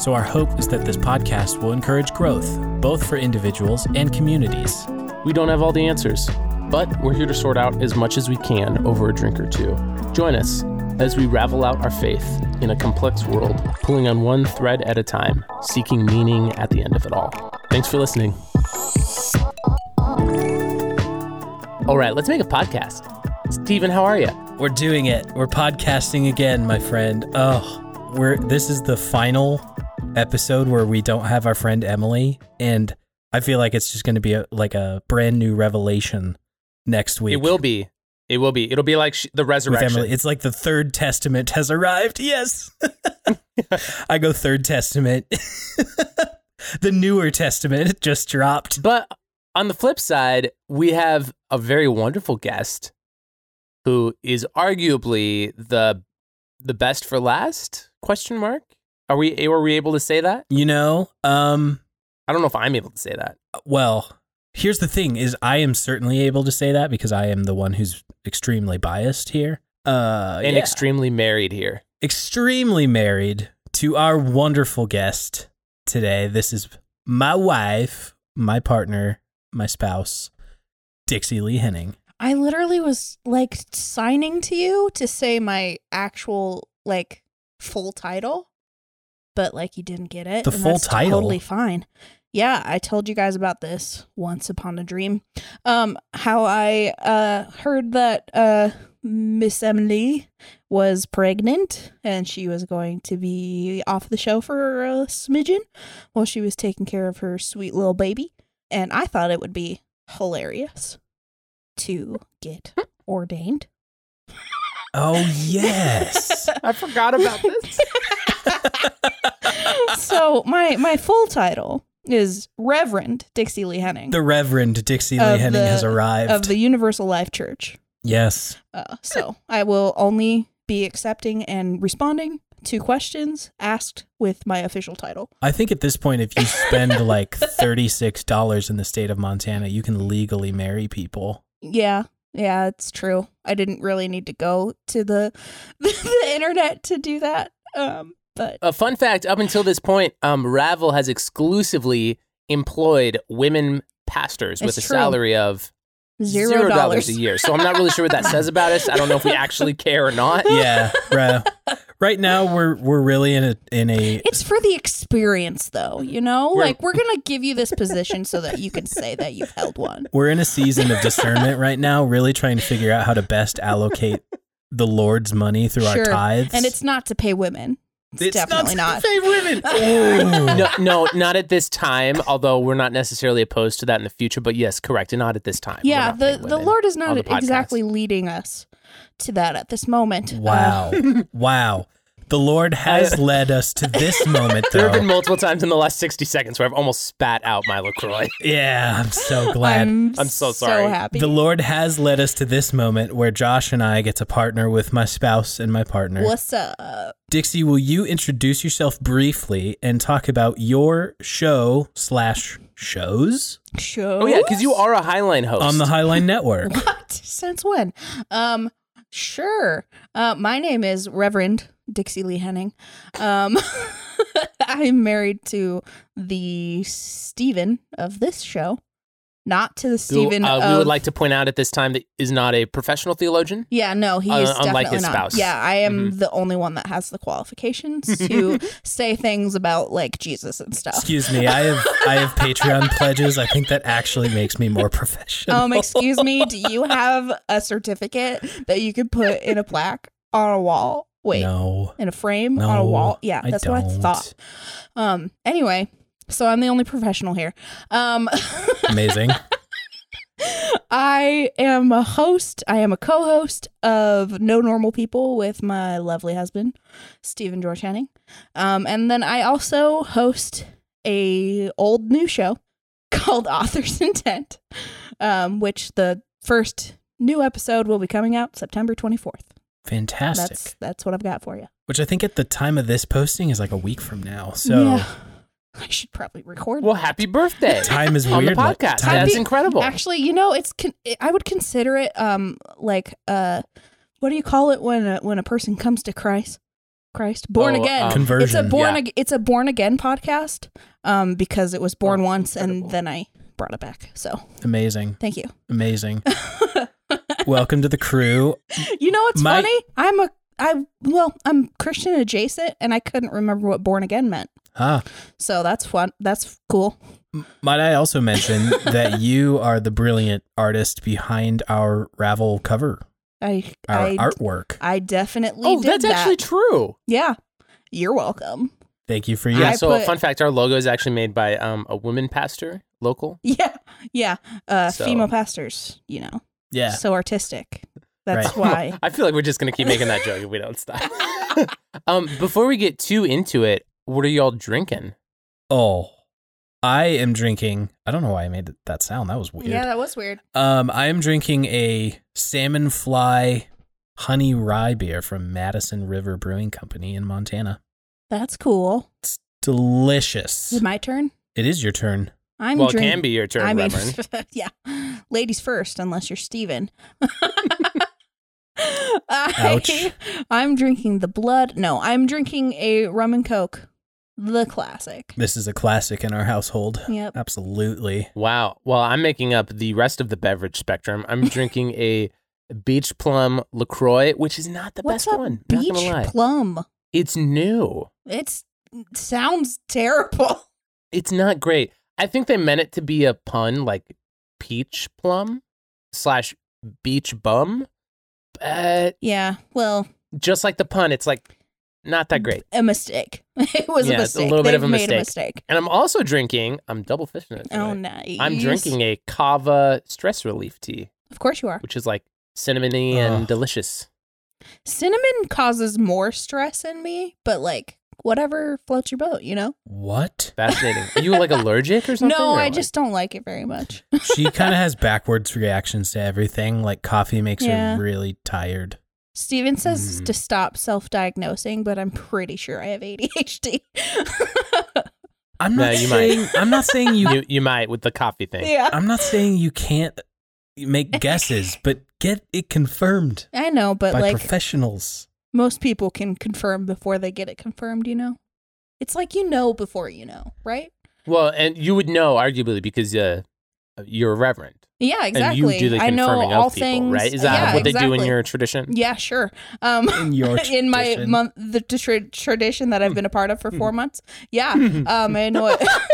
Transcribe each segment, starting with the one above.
So our hope is that this podcast will encourage growth, both for individuals and communities. We don't have all the answers, but we're here to sort out as much as we can over a drink or two. Join us as we ravel out our faith in a complex world, pulling on one thread at a time, seeking meaning at the end of it all. Thanks for listening. All right, let's make a podcast. Stephen, how are you? We're doing it. We're podcasting again, my friend. This is the final episode where we don't have our friend Emily, and I feel like it's just going to be a brand new revelation next week. It will be. It'll be like the resurrection. With Emily, it's like the Third Testament has arrived. Yes. I go Third Testament. The newer Testament just dropped. But on the flip side, we have a very wonderful guest who is arguably the best for last ? Were we able to say that? I don't know if I'm able to say that. Well, here's the thing is I am certainly able to say that because I am the one who's extremely biased here. And extremely married here. Extremely married to our wonderful guest today. This is my wife, my partner, my spouse, Dixie Lee Henning. I literally was like signing to you to say my actual full title. But you didn't get it. The full title. Totally fine. Yeah, I told you guys about this once upon a dream. How I heard that Miss Emily was pregnant and she was going to be off the show for a smidgen while she was taking care of her sweet little baby. And I thought it would be hilarious to get ordained. Oh, yes. I forgot about this. So my full title is Reverend Dixie Lee Henning. The Reverend Dixie Lee Henning has arrived. Of the Universal Life Church. Yes. So I will only be accepting and responding to questions asked with my official title. I think at this point, if you spend $36 in the state of Montana, you can legally marry people. Yeah. Yeah, it's true. I didn't really need to go to the internet to do that. But a fun fact, up until this point, Ravel has exclusively employed women pastors with a salary of $0 a year. So I'm not really sure what that says about us. I don't know if we actually care or not. Yeah, right now we're really in a. It's for the experience, though. We're gonna give you this position so that you can say that you've held one. We're in a season of discernment right now, really trying to figure out how to best allocate the Lord's money through our tithes, and it's not to pay women. It's definitely not. Save women. No, not at this time, although we're not necessarily opposed to that in the future. But yes, correct. And not at this time. Yeah, the Lord is not exactly leading us to that at this moment. Wow. Wow. The Lord has led us to this moment, though. There have been multiple times in the last 60 seconds where I've almost spat out my LaCroix. Yeah, I'm so glad. I'm so sorry. So happy. The Lord has led us to this moment where Josh and I get to partner with my spouse and my partner. What's up? Dixie, will you introduce yourself briefly and talk about your show/shows? Shows? Oh, yeah, because you are a Highline host. On the Highline Network. What? Since when? Sure. My name is Reverend Dixie Lee Henning. I'm married to the Stephen of this show, not to the Stephen of... We would like to point out at this time that is not a professional theologian. Yeah, no, he is definitely unlike his spouse. Yeah, I am the only one that has the qualifications to say things about Jesus and stuff. Excuse me, I have Patreon pledges. I think that actually makes me more professional. Excuse me, do you have a certificate that you could put in a plaque on a wall? Wait, no. In a frame? No, on a wall? Yeah, that's what I thought. Anyway, so I'm the only professional here. Amazing. I am a host. I am a co-host of No Normal People with my lovely husband, Stephen George Henning. And then I also host a old new show called Author's Intent, which the first new episode will be coming out September 24th. Fantastic. That's what I've got for you. Which I think at the time of this posting is like a week from now. So yeah. I should probably record. Well, happy birthday. Time is weird. On the podcast. That's incredible. Actually, you know, I would consider it what do you call it when a person comes to Christ? Born again. Conversion. It's a born again podcast because it was born once incredible. And then I brought it back. So amazing. Thank you. Amazing. Welcome to the crew. You know what's funny? I'm Christian adjacent and I couldn't remember what born again meant. Ah. So that's fun. That's cool. Might I also mention that you are the brilliant artist behind our Ravel cover, artwork. I definitely did that. Oh, that's actually true. Yeah. You're welcome. Thank you for your... Yeah, so a fun fact, our logo is actually made by a woman pastor, local. Yeah. Yeah. Female pastors, you know. Yeah. So artistic. That's right. Why. I feel like we're just going to keep making that joke if we don't stop. Before we get too into it, what are y'all drinking? Oh, I am drinking... I don't know why I made that sound. That was weird. Yeah, that was weird. I am drinking a salmon fly honey rye beer from Madison River Brewing Company in Montana. That's cool. It's delicious. Is it my turn? It is your turn. It can be your turn, Reverend. Yeah. Ladies first, unless you're Stephen. Ouch. I'm drinking the blood. No, I'm drinking a rum and coke. The classic. This is a classic in our household. Yep. Absolutely. Wow. Well, I'm making up the rest of the beverage spectrum. I'm drinking a beach plum LaCroix, which is not the best one. What's a beach plum? It's new. It sounds terrible. It's not great. I think they meant it to be a pun, like peach plum / beach bum. Yeah, well. Just like the pun, it's like... Not that great. A mistake. It was a mistake. It's a little bit of a mistake. And I'm also drinking, I'm double fishing it today. Oh, nice. I'm drinking a kava stress relief tea. Of course you are. Which is like cinnamony and delicious. Cinnamon causes more stress in me, but like whatever floats your boat, you know? What? Fascinating. Are you like allergic or something? No, I just don't like it very much. She kind of has backwards reactions to everything. Like coffee makes her really tired. Steven says to stop self-diagnosing, but I'm pretty sure I have ADHD. I'm not saying you might with the coffee thing. Yeah. I'm not saying you can't make guesses, but get it confirmed. I know, but by professionals. Most people can confirm before they get it confirmed, you know? It's like you know before you know, right? Well, and you would know arguably because you're a reverend. Yeah, exactly. And you do the confirming of people, things, right? Is that what they do in your tradition? Yeah, sure. In your tradition. In my tradition that I've been a part of for 4 months. Yeah. I know it. I forgot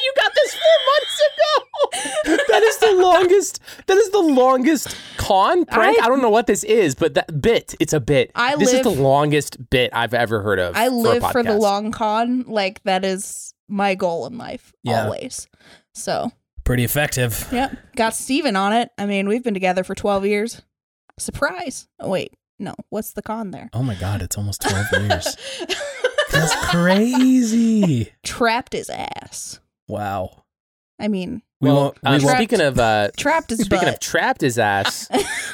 you got this 4 months ago. That is the longest con prank. I don't know what this is, but that bit, it's a bit. This is the longest bit I've ever heard of. I live for the long con. Like, that is my goal in life, always. So... Pretty effective. Yep. Got Steven on it. I mean, we've been together for 12 years. Surprise. Oh, wait. No. What's the con there? Oh, my God. It's almost 12 years. That's crazy. Trapped his ass. Wow. I mean. Speaking of trapped his ass.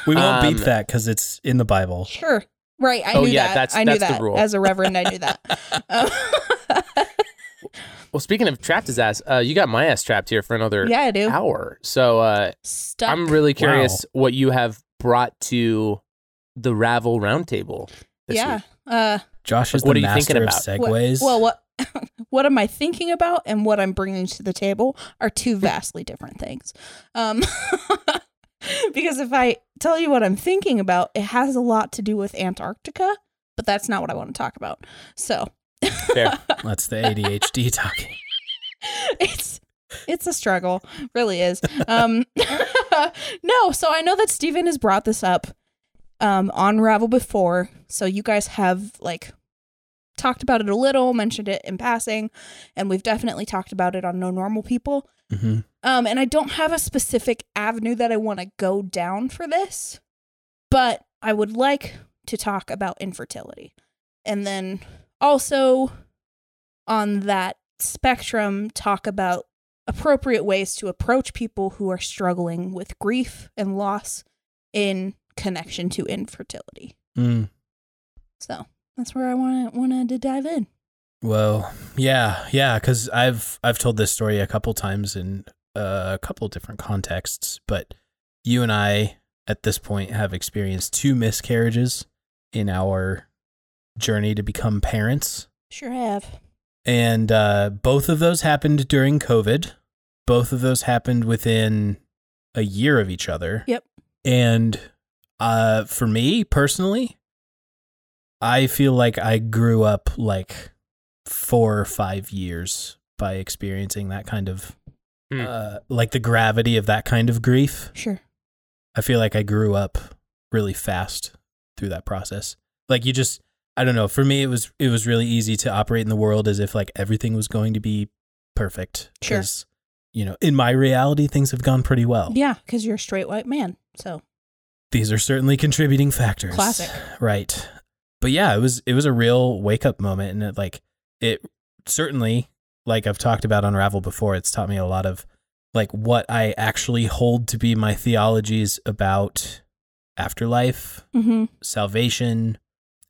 We won't beep that because it's in the Bible. Sure. Right. I knew that. I knew that. The rule. As a reverend, I knew that. Well, speaking of trapped his ass, you got my ass trapped here for another hour. So stuck. I'm really curious what you have brought to the Ravel Roundtable this week. Josh is the master of segues. What am I thinking about and what I'm bringing to the table are two vastly different things. Because if I tell you what I'm thinking about, it has a lot to do with Antarctica, but that's not what I want to talk about. So... Fair. That's the ADHD talking. It's a struggle, really is. No, so I know that Steven has brought this up on Ravel before, so you guys have like talked about it a little, mentioned it in passing, and we've definitely talked about it on No Normal People. Mm-hmm. And I don't have a specific avenue that I want to go down for this, but I would like to talk about infertility, and then. Also, on that spectrum talk about appropriate ways to approach people who are struggling with grief and loss in connection to infertility. Mm. So that's where I wanted to dive in. Well, yeah, because I've told this story a couple times in a couple different contexts, but you and I at this point have experienced 2 miscarriages in our journey to become parents. Sure have. And both of those happened during COVID. Both of those happened within a year of each other. Yep. And for me personally, I feel like I grew up like 4 or 5 years by experiencing that kind of, like the gravity of that kind of grief. Sure. I feel like I grew up really fast through that process. Like you just, I don't know. For me, it was really easy to operate in the world as if like everything was going to be perfect. Sure. 'Cause, you know, in my reality, things have gone pretty well. Yeah, because you're a straight white man. So these are certainly contributing factors. Classic. Right. But yeah, it was a real wake up moment, and it certainly, like I've talked about on Ravel before, it's taught me a lot of like what I actually hold to be my theologies about afterlife, salvation,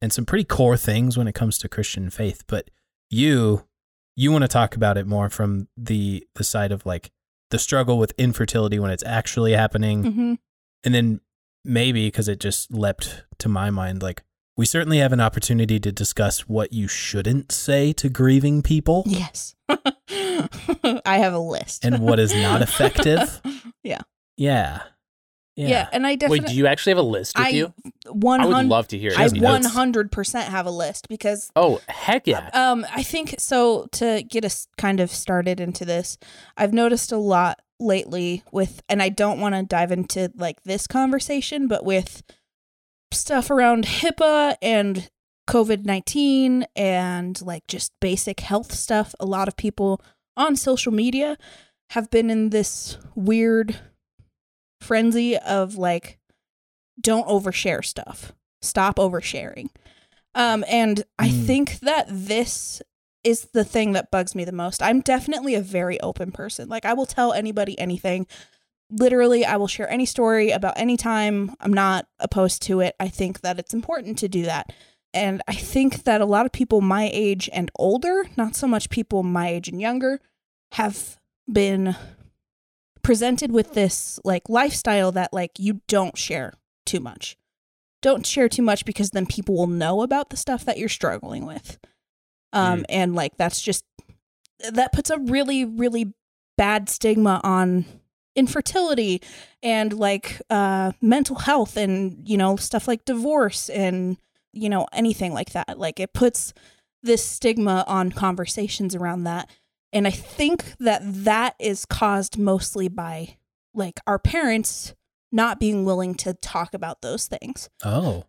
and some pretty core things when it comes to Christian faith. But you want to talk about it more from the side of like the struggle with infertility when it's actually happening. Mm-hmm. And then maybe, because it just leapt to my mind, like we certainly have an opportunity to discuss what you shouldn't say to grieving people. Yes. I have a list. And what is not effective. Yeah. And I definitely... Wait, do you actually have a list with you? I would love to hear it. I 100% have a list because... Oh, heck yeah. I think, so to get us kind of started into this, I've noticed a lot lately with, and I don't want to dive into like this conversation, but with stuff around HIPAA and COVID-19 and like just basic health stuff, a lot of people on social media have been in this weird frenzy of like, don't overshare stuff. Stop oversharing. And I think that this is the thing that bugs me the most. I'm definitely a very open person. Like I will tell anybody anything. Literally, I will share any story about any time. I'm not opposed to it. I think that it's important to do that. And I think that a lot of people my age and older, not so much people my age and younger, have been presented with this like lifestyle that like you don't share too much. Don't share too much because then people will know about the stuff that you're struggling with. And like that's just, that puts a really, really bad stigma on infertility and like mental health and, you know, stuff like divorce and, you know, anything like that. Like it puts this stigma on conversations around that. And I think that is caused mostly by like our parents not being willing to talk about those things. Oh.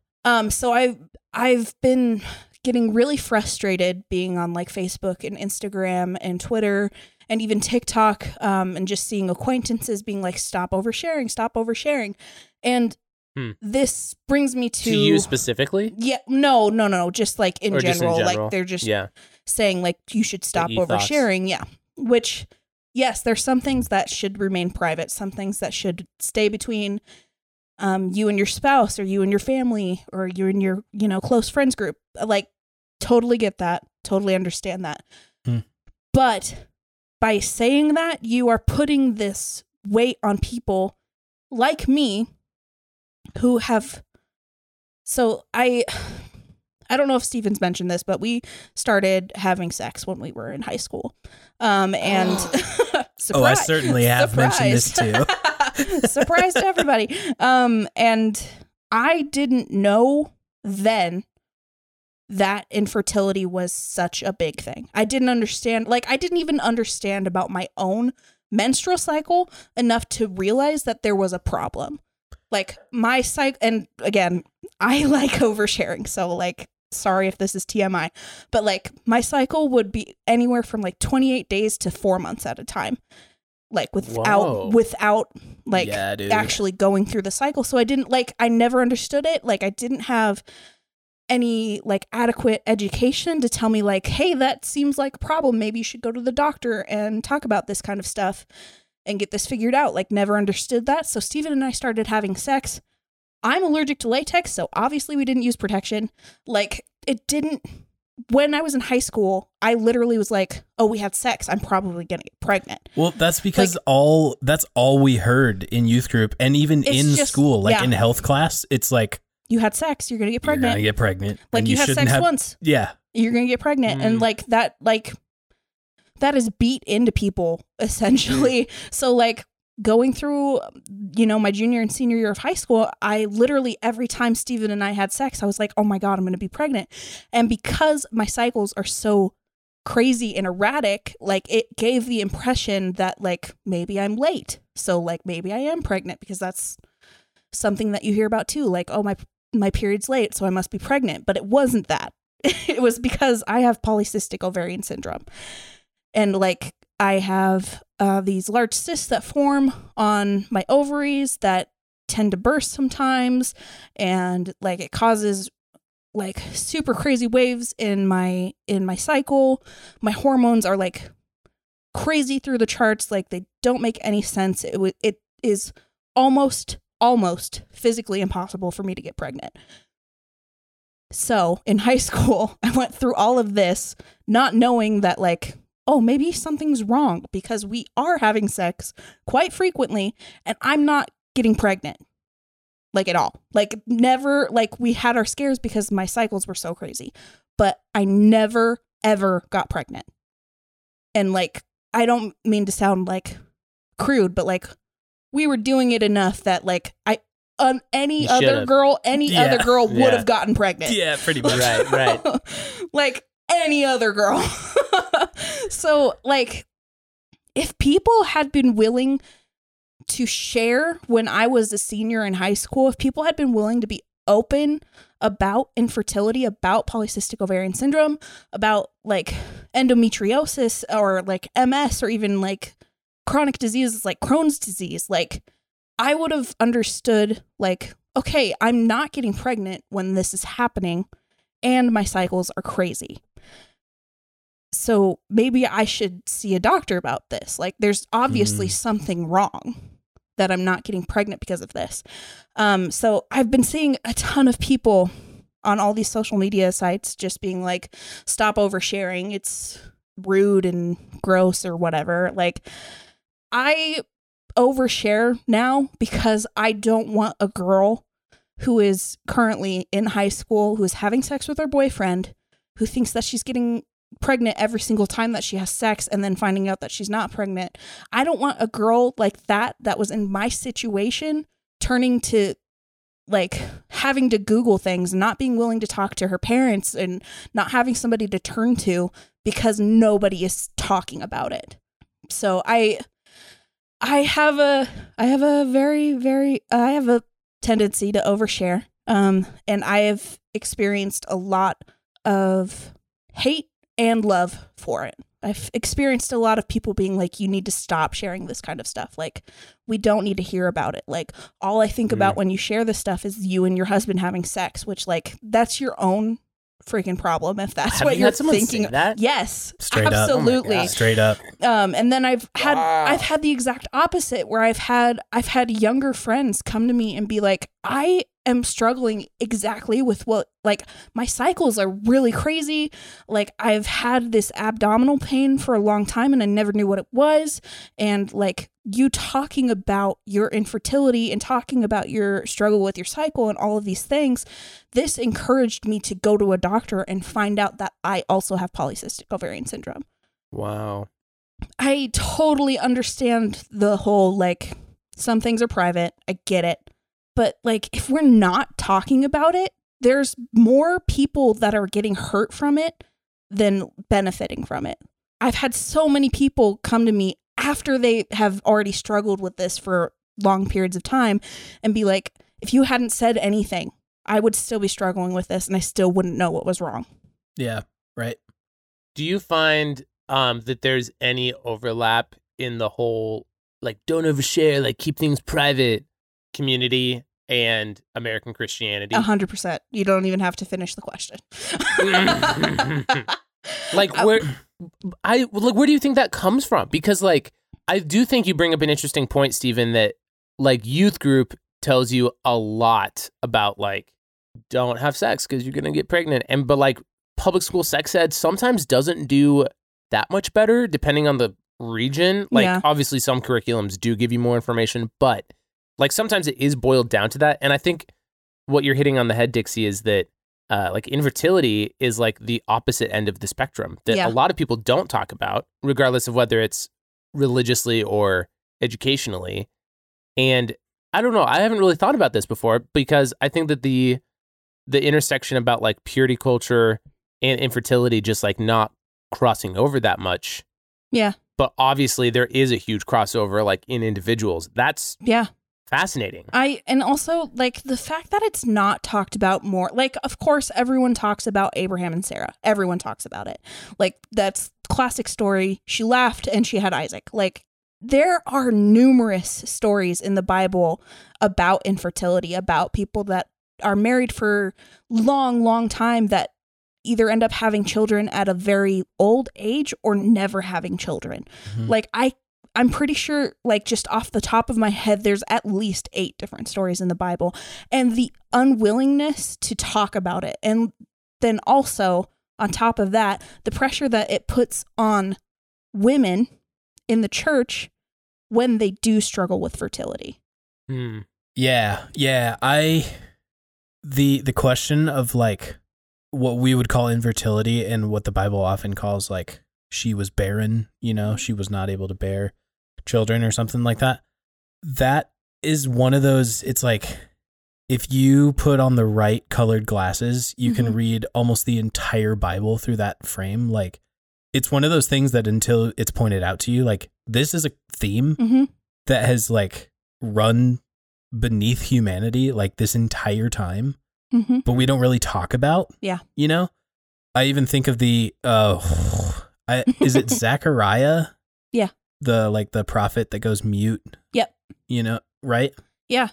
So I've been getting really frustrated being on like Facebook and Instagram and Twitter and even TikTok, and just seeing acquaintances being like, stop oversharing. And this brings me to you specifically? Yeah. No. Just like in general. Like they're just saying like you should stop oversharing. Yeah. Which, yes, there's some things that should remain private, some things that should stay between you and your spouse or you and your family or you and your, you know, close friends group. Like totally get that. Totally understand that. Mm. But by saying that, you are putting this weight on people like me who have... So I don't know if Stephen's mentioned this, but we started having sex when we were in high school. And surprise, I certainly have mentioned this too. Surprise to everybody. And I didn't know then that infertility was such a big thing. I didn't understand, like I didn't even understand about my own menstrual cycle enough to realize that there was a problem. Like my cycle, and again, I like oversharing, so like sorry if this is TMI, but like my cycle would be anywhere from like 28 days to 4 months at a time, like without like actually going through the cycle. So I never understood it. Like I didn't have any like adequate education to tell me like, hey, that seems like a problem. Maybe you should go to the doctor and talk about this kind of stuff and get this figured out. Like, never understood that. So Stephen and I started having sex. I'm allergic to latex, so obviously we didn't use protection. Like, it didn't. When I was in high school, I literally was like, oh, we had sex, I'm probably going to get pregnant. Well, that's because like, that's all we heard in youth group and even in school, like in health class. It's like, you had sex, you're going to get pregnant. You're going to get pregnant. Like, you had sex once. Yeah. You're going to get pregnant. And like that is beat into people, essentially. So like going through, you know, my junior and senior year of high school, I literally every time Stephen and I had sex, I was like, oh my God, I'm going to be pregnant. And because my cycles are so crazy and erratic, like it gave the impression that like maybe I'm late. So like maybe I am pregnant, because that's something that you hear about too. Like, oh, my period's late, so I must be pregnant. But it wasn't that. It was because I have polycystic ovarian syndrome. And like I have these large cysts that form on my ovaries that tend to burst sometimes. And like it causes like super crazy waves in my cycle. My hormones are like crazy through the charts. Like they don't make any sense. It is almost physically impossible for me to get pregnant. So in high school, I went through all of this, not knowing that like, oh, maybe something's wrong, because we are having sex quite frequently and I'm not getting pregnant, like at all. Like never, like we had our scares because my cycles were so crazy, but I never, ever got pregnant. And like, I don't mean to sound like crude, but like we were doing it enough that like any other girl would have gotten pregnant. Yeah, pretty much. Right. Like any other girl. So like if people had been willing to share when I was a senior in high school, if people had been willing to be open about infertility, about polycystic ovarian syndrome, about like endometriosis or like MS or even like chronic diseases like Crohn's disease, like I would have understood like, okay, I'm not getting pregnant when this is happening and my cycles are crazy. So maybe I should see a doctor about this. Like there's obviously something wrong that I'm not getting pregnant because of this. So I've been seeing a ton of people on all these social media sites just being like, stop oversharing. It's rude and gross or whatever. Like I overshare now because I don't want a girl who is currently in high school, who is having sex with her boyfriend, who thinks that she's getting pregnant every single time that she has sex and then finding out that she's not pregnant. I don't want a girl like that was in my situation turning to like having to Google things, not being willing to talk to her parents and not having somebody to turn to because nobody is talking about it. So I have a tendency to overshare. And I have experienced a lot of hate and love for it. I've experienced a lot of people being like, you need to stop sharing this kind of stuff. Like, we don't need to hear about it. Like, all I think about when you share this stuff is you and your husband having sex, which like, that's your own freaking problem if that's what you're thinking. That? Yes, straight absolutely. Up. Oh straight up. And then I've had the exact opposite, where I've had younger friends come to me and be like, I am struggling exactly with what, like my cycles are really crazy. Like I've had this abdominal pain for a long time and I never knew what it was. And like you talking about your infertility and talking about your struggle with your cycle and all of these things, this encouraged me to go to a doctor and find out that I also have polycystic ovarian syndrome. Wow. I totally understand the whole, like, some things are private. I get it. But like, if we're not talking about it, there's more people that are getting hurt from it than benefiting from it. I've had so many people come to me after they have already struggled with this for long periods of time and be like, if you hadn't said anything, I would still be struggling with this and I still wouldn't know what was wrong. Yeah, right. Do you find that there's any overlap in the whole, like, don't overshare, like, keep things private community and American Christianity. 100%. You don't even have to finish the question. Where do you think that comes from? Because I do think you bring up an interesting point, Stephen, that youth group tells you a lot about don't have sex because you're going to get pregnant. But public school sex ed sometimes doesn't do that much better depending on the region. Obviously some curriculums do give you more information, but sometimes it is boiled down to that. And I think what you're hitting on the head, Dixie, is that infertility is the opposite end of the spectrum that a lot of people don't talk about, regardless of whether it's religiously or educationally. And I don't know, I haven't really thought about this before, because I think that the intersection about purity culture and infertility just not crossing over that much. Yeah. But obviously there is a huge crossover in individuals. That's fascinating. And also the fact that it's not talked about more. Of course everyone talks about Abraham and Sarah. Everyone talks about it. That's classic story. She laughed and she had Isaac. There are numerous stories in the Bible about infertility, about people that are married for long, long time that either end up having children at a very old age or never having children. Mm-hmm. I'm pretty sure, just off the top of my head, there's at least 8 different stories in the Bible, and the unwillingness to talk about it. And then also on top of that, the pressure that it puts on women in the church when they do struggle with fertility. Mm. Yeah. The question of what we would call infertility and what the Bible often calls she was barren, she was not able to bear children or something like that. That is one of those, it's if you put on the right colored glasses, you mm-hmm. can read almost the entire Bible through that frame. It's one of those things that until it's pointed out to you, this is a theme mm-hmm. that has run beneath humanity this entire time, mm-hmm. but we don't really talk about. Yeah. I even think of the, is it Zechariah? Yeah. The prophet that goes mute. Yep. Right? Yeah.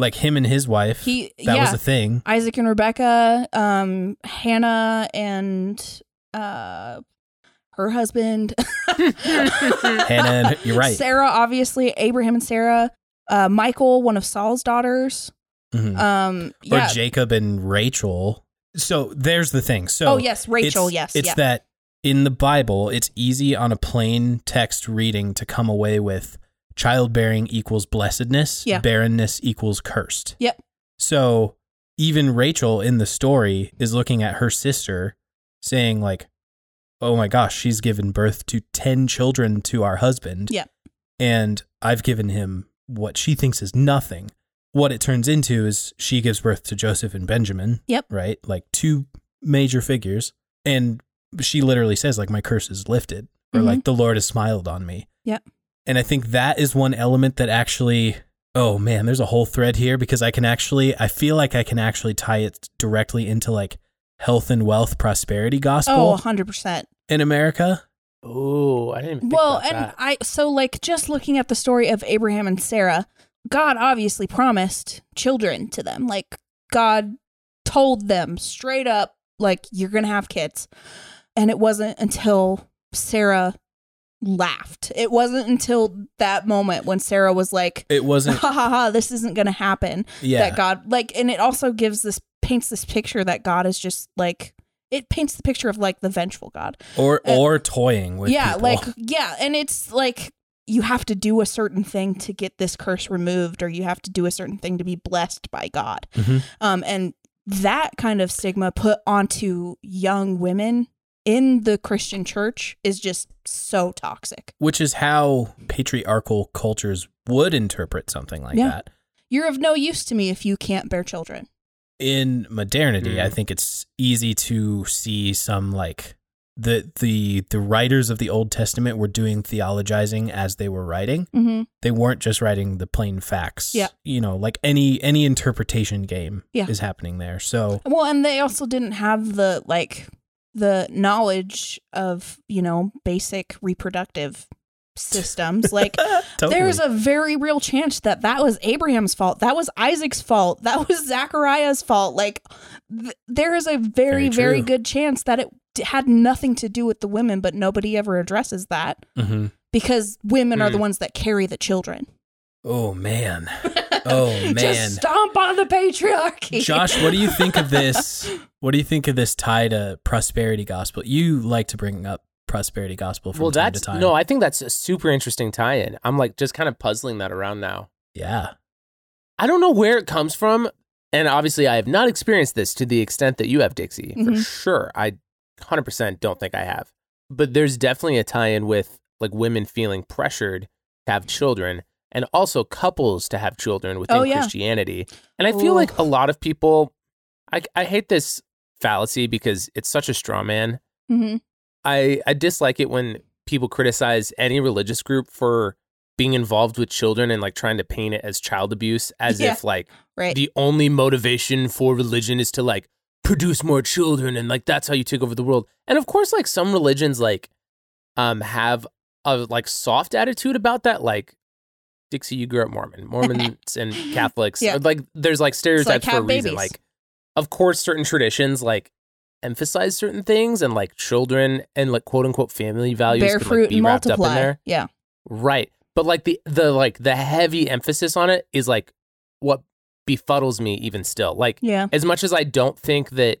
Him and his wife. That was a thing. Isaac and Rebecca, Hannah and her husband. Hannah, you're right. Sarah, obviously, Abraham and Sarah. Michael, one of Saul's daughters. Mm-hmm. Or Jacob and Rachel. So there's the thing. So Rachel. It's that in the Bible, it's easy on a plain text reading to come away with childbearing equals blessedness, barrenness equals cursed. Yep. So even Rachel in the story is looking at her sister saying oh my gosh, she's given birth to 10 children to our husband. Yep. And I've given him what she thinks is nothing. What it turns into is she gives birth to Joseph and Benjamin. Yep. Right? 2 major figures. And she literally says, my curse is lifted, or mm-hmm. The Lord has smiled on me. Yep. And I think that is one element that actually, oh man, there's a whole thread here, because I feel like I can actually tie it directly into health and wealth prosperity gospel. Oh, 100%. In America. Oh, I didn't even think about that. Well, and just looking at the story of Abraham and Sarah, God obviously promised children to them. God told them straight up, you're going to have kids. And it wasn't until Sarah laughed. It wasn't until that moment when Sarah was it wasn't, ha ha ha, this isn't going to happen. Yeah. That God, and it also paints this picture that God is just it paints the picture of the vengeful God. Or toying with people. And it's you have to do a certain thing to get this curse removed, or you have to do a certain thing to be blessed by God. Mm-hmm. And that kind of stigma put onto young women in the Christian church is just so toxic. Which is how patriarchal cultures would interpret something that. You're of no use to me if you can't bear children. In modernity, I think it's easy to see some the writers of the Old Testament were doing theologizing as they were writing. Mm-hmm. They weren't just writing the plain facts. Yeah. Any interpretation game is happening there. So well, and they also didn't have the knowledge of basic reproductive systems. Like totally. There's a very real chance that that was Abraham's fault. That was Isaac's fault. That was Zachariah's fault. Like there is a very good chance that it had nothing to do with the women, but nobody ever addresses that mm-hmm. because women are the ones that carry the children. Oh, man. Oh, man. Just stomp on the patriarchy. Josh, what do you think of this? What do you think of this tie to prosperity gospel? You like to bring up prosperity gospel from time to time. No, I think that's a super interesting tie-in. I'm like just kind of puzzling that around now. Yeah. I don't know where it comes from. And obviously, I have not experienced this to the extent that you have, Dixie. Mm-hmm. For sure. I 100% don't think I have. But there's definitely a tie-in with like women feeling pressured to have children. And also couples to have children within Christianity. And I feel like a lot of people, I hate this fallacy because it's such a straw man. Mm-hmm. I dislike it when people criticize any religious group for being involved with children and like trying to paint it as child abuse, as if like the only motivation for religion is to like produce more children and like that's how you take over the world. And of course, like some religions like have a like soft attitude about that, like. Dixie, you grew up Mormon. Mormons and Catholics, like there's like stereotypes like for a reason. Like, of course, certain traditions like emphasize certain things, and like children and like quote unquote family values can like, be wrapped up in there. Yeah, right. But like the heavy emphasis on it is like what befuddles me even still. Like, as much as I don't think that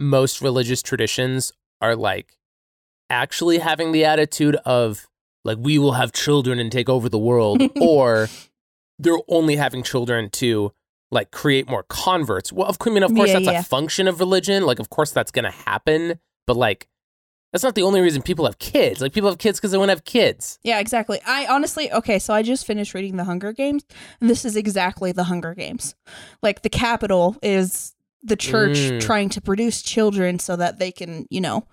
most religious traditions are like actually having the attitude of. Like, we will have children and take over the world, or they're only having children to, like, create more converts. Well, I mean, of course, that's a function of religion. Like, of course, that's going to happen. But, like, that's not the only reason people have kids. Like, people have kids because they want to have kids. Yeah, exactly. I honestly, okay, so I just finished reading The Hunger Games, and this is exactly The Hunger Games. Like, the capital is the church trying to produce children so that they can, you know...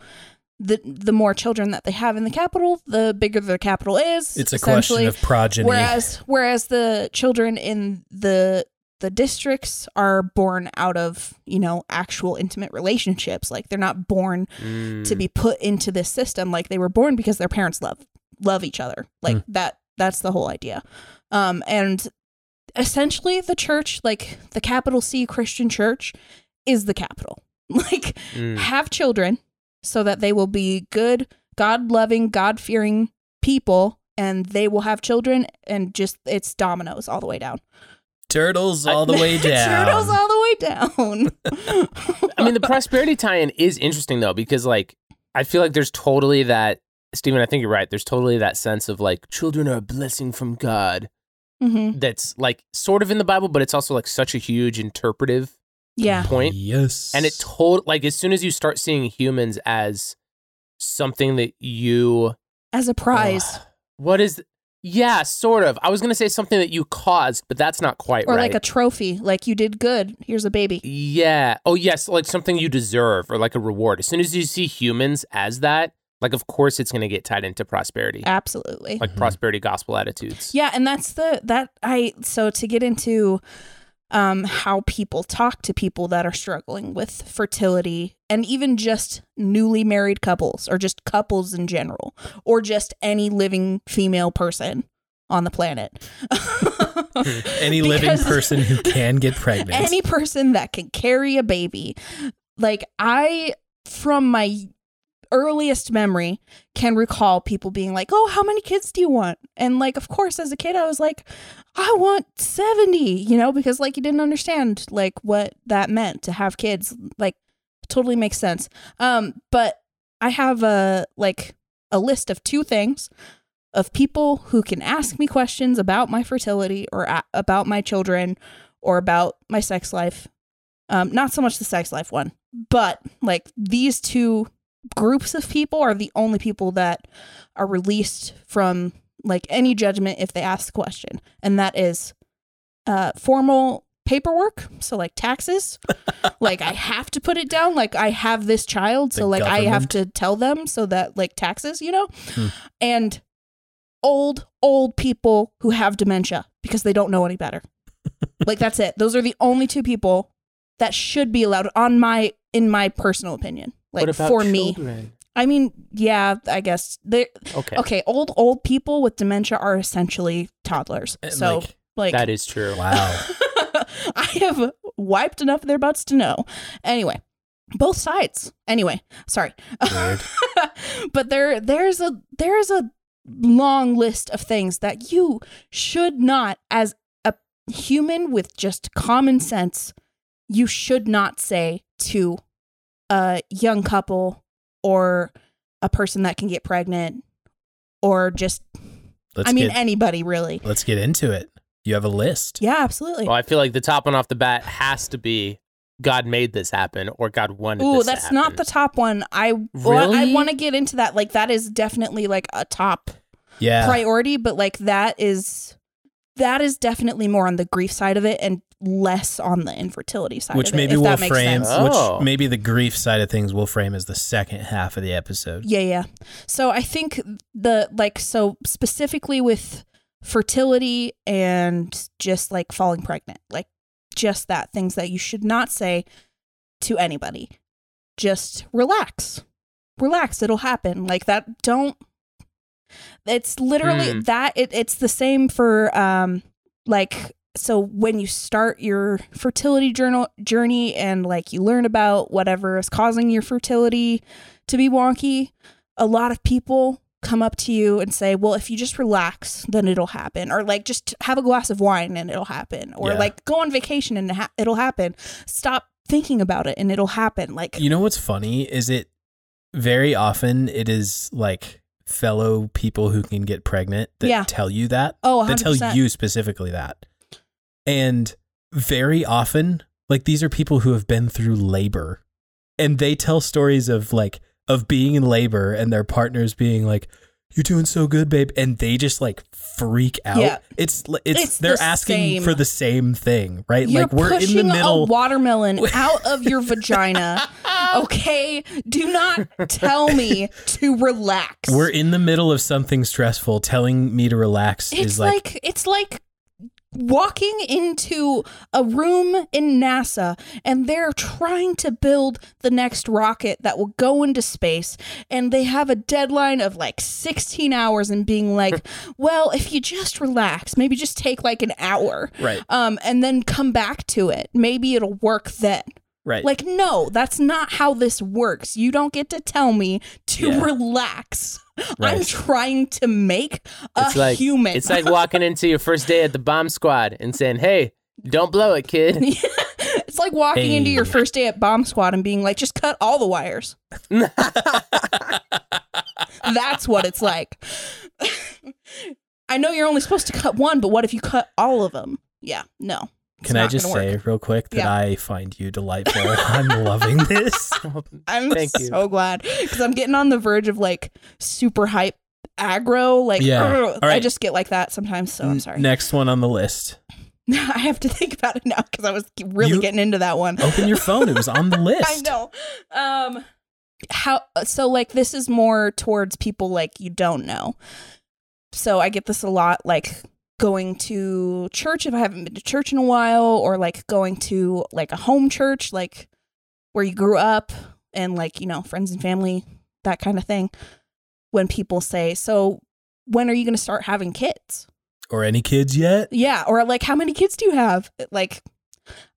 The more children that they have in the capital, the bigger the capital is. It's a question of progeny. Whereas the children in the districts are born out of, you know, actual intimate relationships. Like they're not born to be put into this system. Like they were born because their parents love each other. Like that's the whole idea. And essentially the church, like the capital C Christian church, is the capital. Like have children. So that they will be good, God-loving, God-fearing people, and they will have children, and just, it's dominoes all the way down. Turtles all the way down. Turtles all the way down. I mean, the prosperity tie-in is interesting, though, because, like, I feel like there's totally that, Stephen, I think you're right, there's totally that sense of, like, children are a blessing from God that's, like, sort of in the Bible, but it's also, like, such a huge interpretive point. Yes. And it like as soon as you start seeing humans as something that you as a prize. Yeah, sort of. I was going to say something that you caused, but that's not quite right. Or like a trophy, like you did good, here's a baby. Yeah. Oh, yes, like something you deserve or like a reward. As soon as you see humans as that, like, of course, it's going to get tied into prosperity. Absolutely. Like prosperity gospel attitudes. Yeah, and that's so to get into how people talk to people that are struggling with fertility and even just newly married couples or just couples in general or just any living female person on the planet. Any living person who can get pregnant. Any person that can carry a baby. Like I, from my earliest memory, can recall people being like, oh, how many kids do you want? And like, of course, as a kid, I was like, I want 70, you know, because like you didn't understand like what that meant to have kids. Like totally makes sense. But I have a list of two things of people who can ask me questions about my fertility or about my children or about my sex life. Not so much the sex life one, but like these two groups of people are the only people that are released from like any judgment if they ask the question, and that is formal paperwork, so like taxes, like I have to put it down, like I have this child, so like government. I have to tell them, so that like taxes, you know, and old people who have dementia because they don't know any better. Like that's it. Those are the only two people that should be allowed in my personal opinion. Like for children? Me, I mean, yeah, I guess. Okay, old people with dementia are essentially toddlers. So, like that is true. Wow. I have wiped enough of their butts to know. Anyway, both sides. Anyway, sorry. Weird. But there is a long list of things that you should not, as a human with just common sense, you should not say to a young couple or a person that can get pregnant or just, anybody really. Let's get into it. You have a list. Yeah, absolutely. Well, I feel like the top one off the bat has to be God made this happen or God wanted this to happen. Ooh, that's not the top one. I want to get into that. Like, that is definitely like a top priority, but like that is definitely more on the grief side of it and less on the infertility side of it. Which maybe the grief side of things we'll frame as the second half of the episode. Yeah, yeah. So I think specifically with fertility and just like falling pregnant, like just that, things that you should not say to anybody. Just relax, it'll happen. Like that, don't. It's literally that. It's the same for so when you start your fertility journey and like you learn about whatever is causing your fertility to be wonky, a lot of people come up to you and say, well, if you just relax, then it'll happen. Or like, just have a glass of wine and it'll happen. Or like, go on vacation and it'll happen. Stop thinking about it and it'll happen. Like, you know, what's funny is it very often it is like fellow people who can get pregnant that tell you that. Oh, 100%. That tell you specifically that. And very often, like, these are people who have been through labor and they tell stories of like, of being in labor and their partners being like, "You're doing so good, babe," and they just like freak out. Yeah. It's they're asking for the same thing, right? You're like, we're in the middle. A watermelon out of your vagina. Okay, do not tell me to relax. We're in the middle of something stressful. Telling me to relax is like it's like walking into a room in NASA and they're trying to build the next rocket that will go into space and they have a deadline of like 16 hours and being like, well, if you just relax, maybe just take like an hour, right? And then come back to it. Maybe it'll work then. Right. Like, no, that's not how this works. You don't get to tell me to relax. Right. I'm trying to make human. It's like walking into your first day at the bomb squad and saying, hey, don't blow it, kid. It's like walking into your first day at bomb squad and being like, just cut all the wires. That's what it's like. I know you're only supposed to cut one, but what if you cut all of them? Yeah, no. Can I just say real quick that I find you delightful? I'm loving this. I'm so glad because I'm getting on the verge of like super hype aggro. Like, I just get like that sometimes. So I'm sorry. Next one on the list. I have to think about it now because I was really getting into that one. Open your phone. It was on the list. I know. This is more towards people like you don't know. So I get this a lot, like going to church if I haven't been to church in a while, or like going to like a home church, like where you grew up and like, you know, friends and family, that kind of thing. When people say, so when are you going to start having kids? Or any kids yet? Yeah. Or like, how many kids do you have? Like,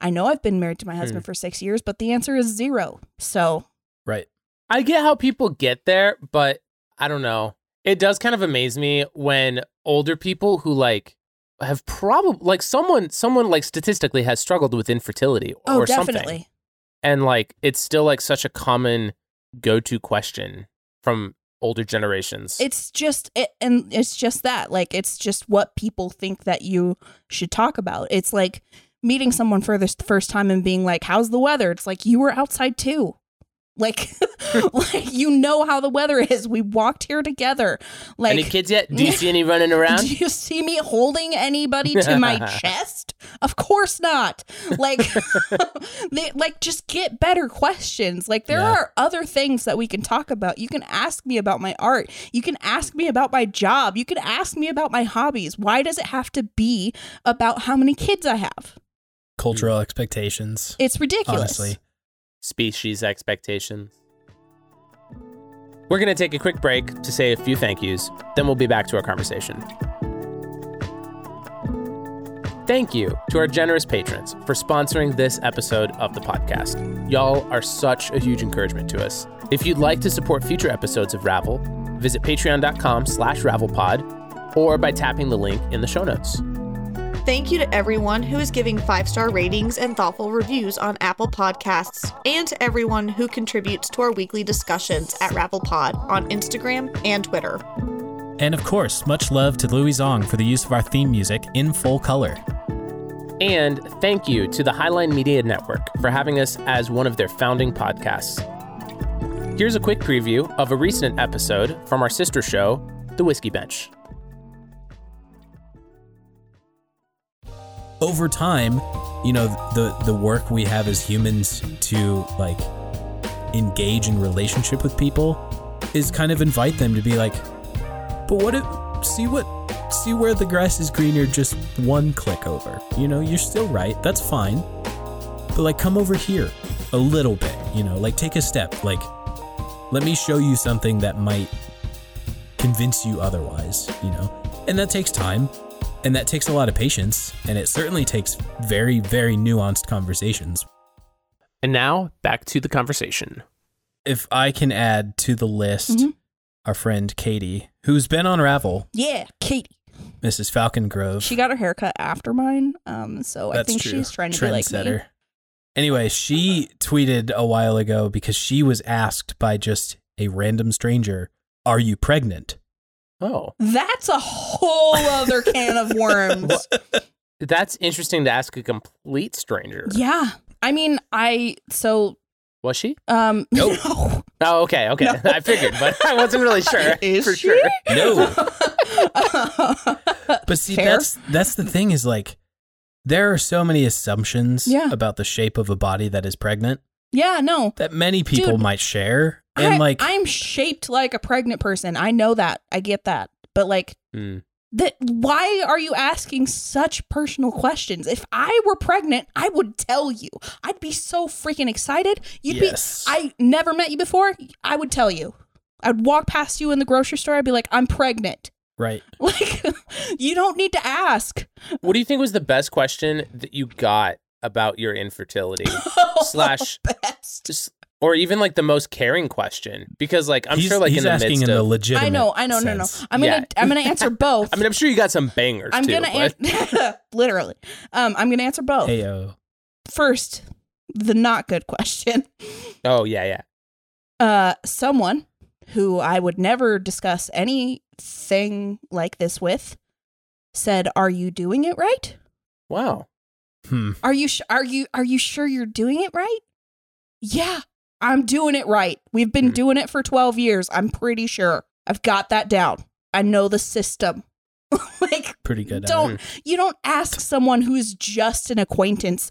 I know I've been married to my husband for 6 years, but the answer is 0. So. Right. I get how people get there, but I don't know. It does kind of amaze me when older people who like have probably like someone like statistically has struggled with infertility or something. And like, it's still like such a common go-to question from older generations. It's just what people think that you should talk about. It's like meeting someone for the first time and being like, how's the weather? It's like, you were outside too. Like, you know how the weather is. We walked here together. Like, any kids yet? Do you see any running around? Do you see me holding anybody to my chest? Of course not. Like, just get better questions. Like, there are other things that we can talk about. You can ask me about my art. You can ask me about my job. You can ask me about my hobbies. Why does it have to be about how many kids I have? Cultural expectations. It's ridiculous. Honestly. Species expectations. We're going to take a quick break to say a few thank yous, then we'll be back to our conversation. Thank you to our generous patrons for sponsoring this episode of the podcast. Y'all are such a huge encouragement to us. If you'd like to support future episodes of Ravel, visit patreon.com/ravelpod or by tapping the link in the show notes. Thank you to everyone who is giving 5-star ratings and thoughtful reviews on Apple Podcasts, and to everyone who contributes to our weekly discussions at RavelPod on Instagram and Twitter. And of course, much love to Louis Zong for the use of our theme music in full color. And thank you to the Highline Media Network for having us as one of their founding podcasts. Here's a quick preview of a recent episode from our sister show, The Whiskey Bench. Over time, you know, the work we have as humans to like engage in relationship with people is kind of invite them to be like, but what if, see where the grass is greener just one click over. You know, you're still right. That's fine. But like, come over here a little bit, you know, like take a step, like let me show you something that might convince you otherwise, you know, and that takes time. And that takes a lot of patience, and it certainly takes very, very nuanced conversations. And now, back to the conversation. If I can add to the list our friend Katie, who's been on Ravel. Yeah, Katie. Mrs. Falcon Grove. She got her haircut after mine, so I think she's trying to be like me. Anyway, she tweeted a while ago because she was asked by just a random stranger, "Are you pregnant?" Oh, that's a whole other can of worms. That's interesting to ask a complete stranger. Yeah. I mean, was she? Nope. No. Oh, okay. No. I figured, but I wasn't really sure. Is she? No. But see, that's the thing is like, there are so many assumptions about the shape of a body that is pregnant. Yeah, no. That many people might share. And I'm shaped like a pregnant person. I know that. I get that. But like, why are you asking such personal questions? If I were pregnant, I would tell you. I'd be so freaking excited. I never met you before. I would tell you. I'd walk past you in the grocery store. I'd be like, I'm pregnant. Right. Like, you don't need to ask. What do you think was the best question that you got about your infertility? Or even like the most caring question, because like I'm sure like in the midst of legitimate. I know, no. I'm gonna answer both. I mean, I'm sure you got some bangers. Literally. I'm gonna answer both. Heyo. First, the not good question. Oh yeah. Someone who I would never discuss anything like this with said, "Are you doing it right?" Wow. Are you sure you're doing it right? Yeah. I'm doing it right. We've been doing it for 12 years. I'm pretty sure I've got that down. I know the system. Like, pretty good. You don't ask someone who's just an acquaintance.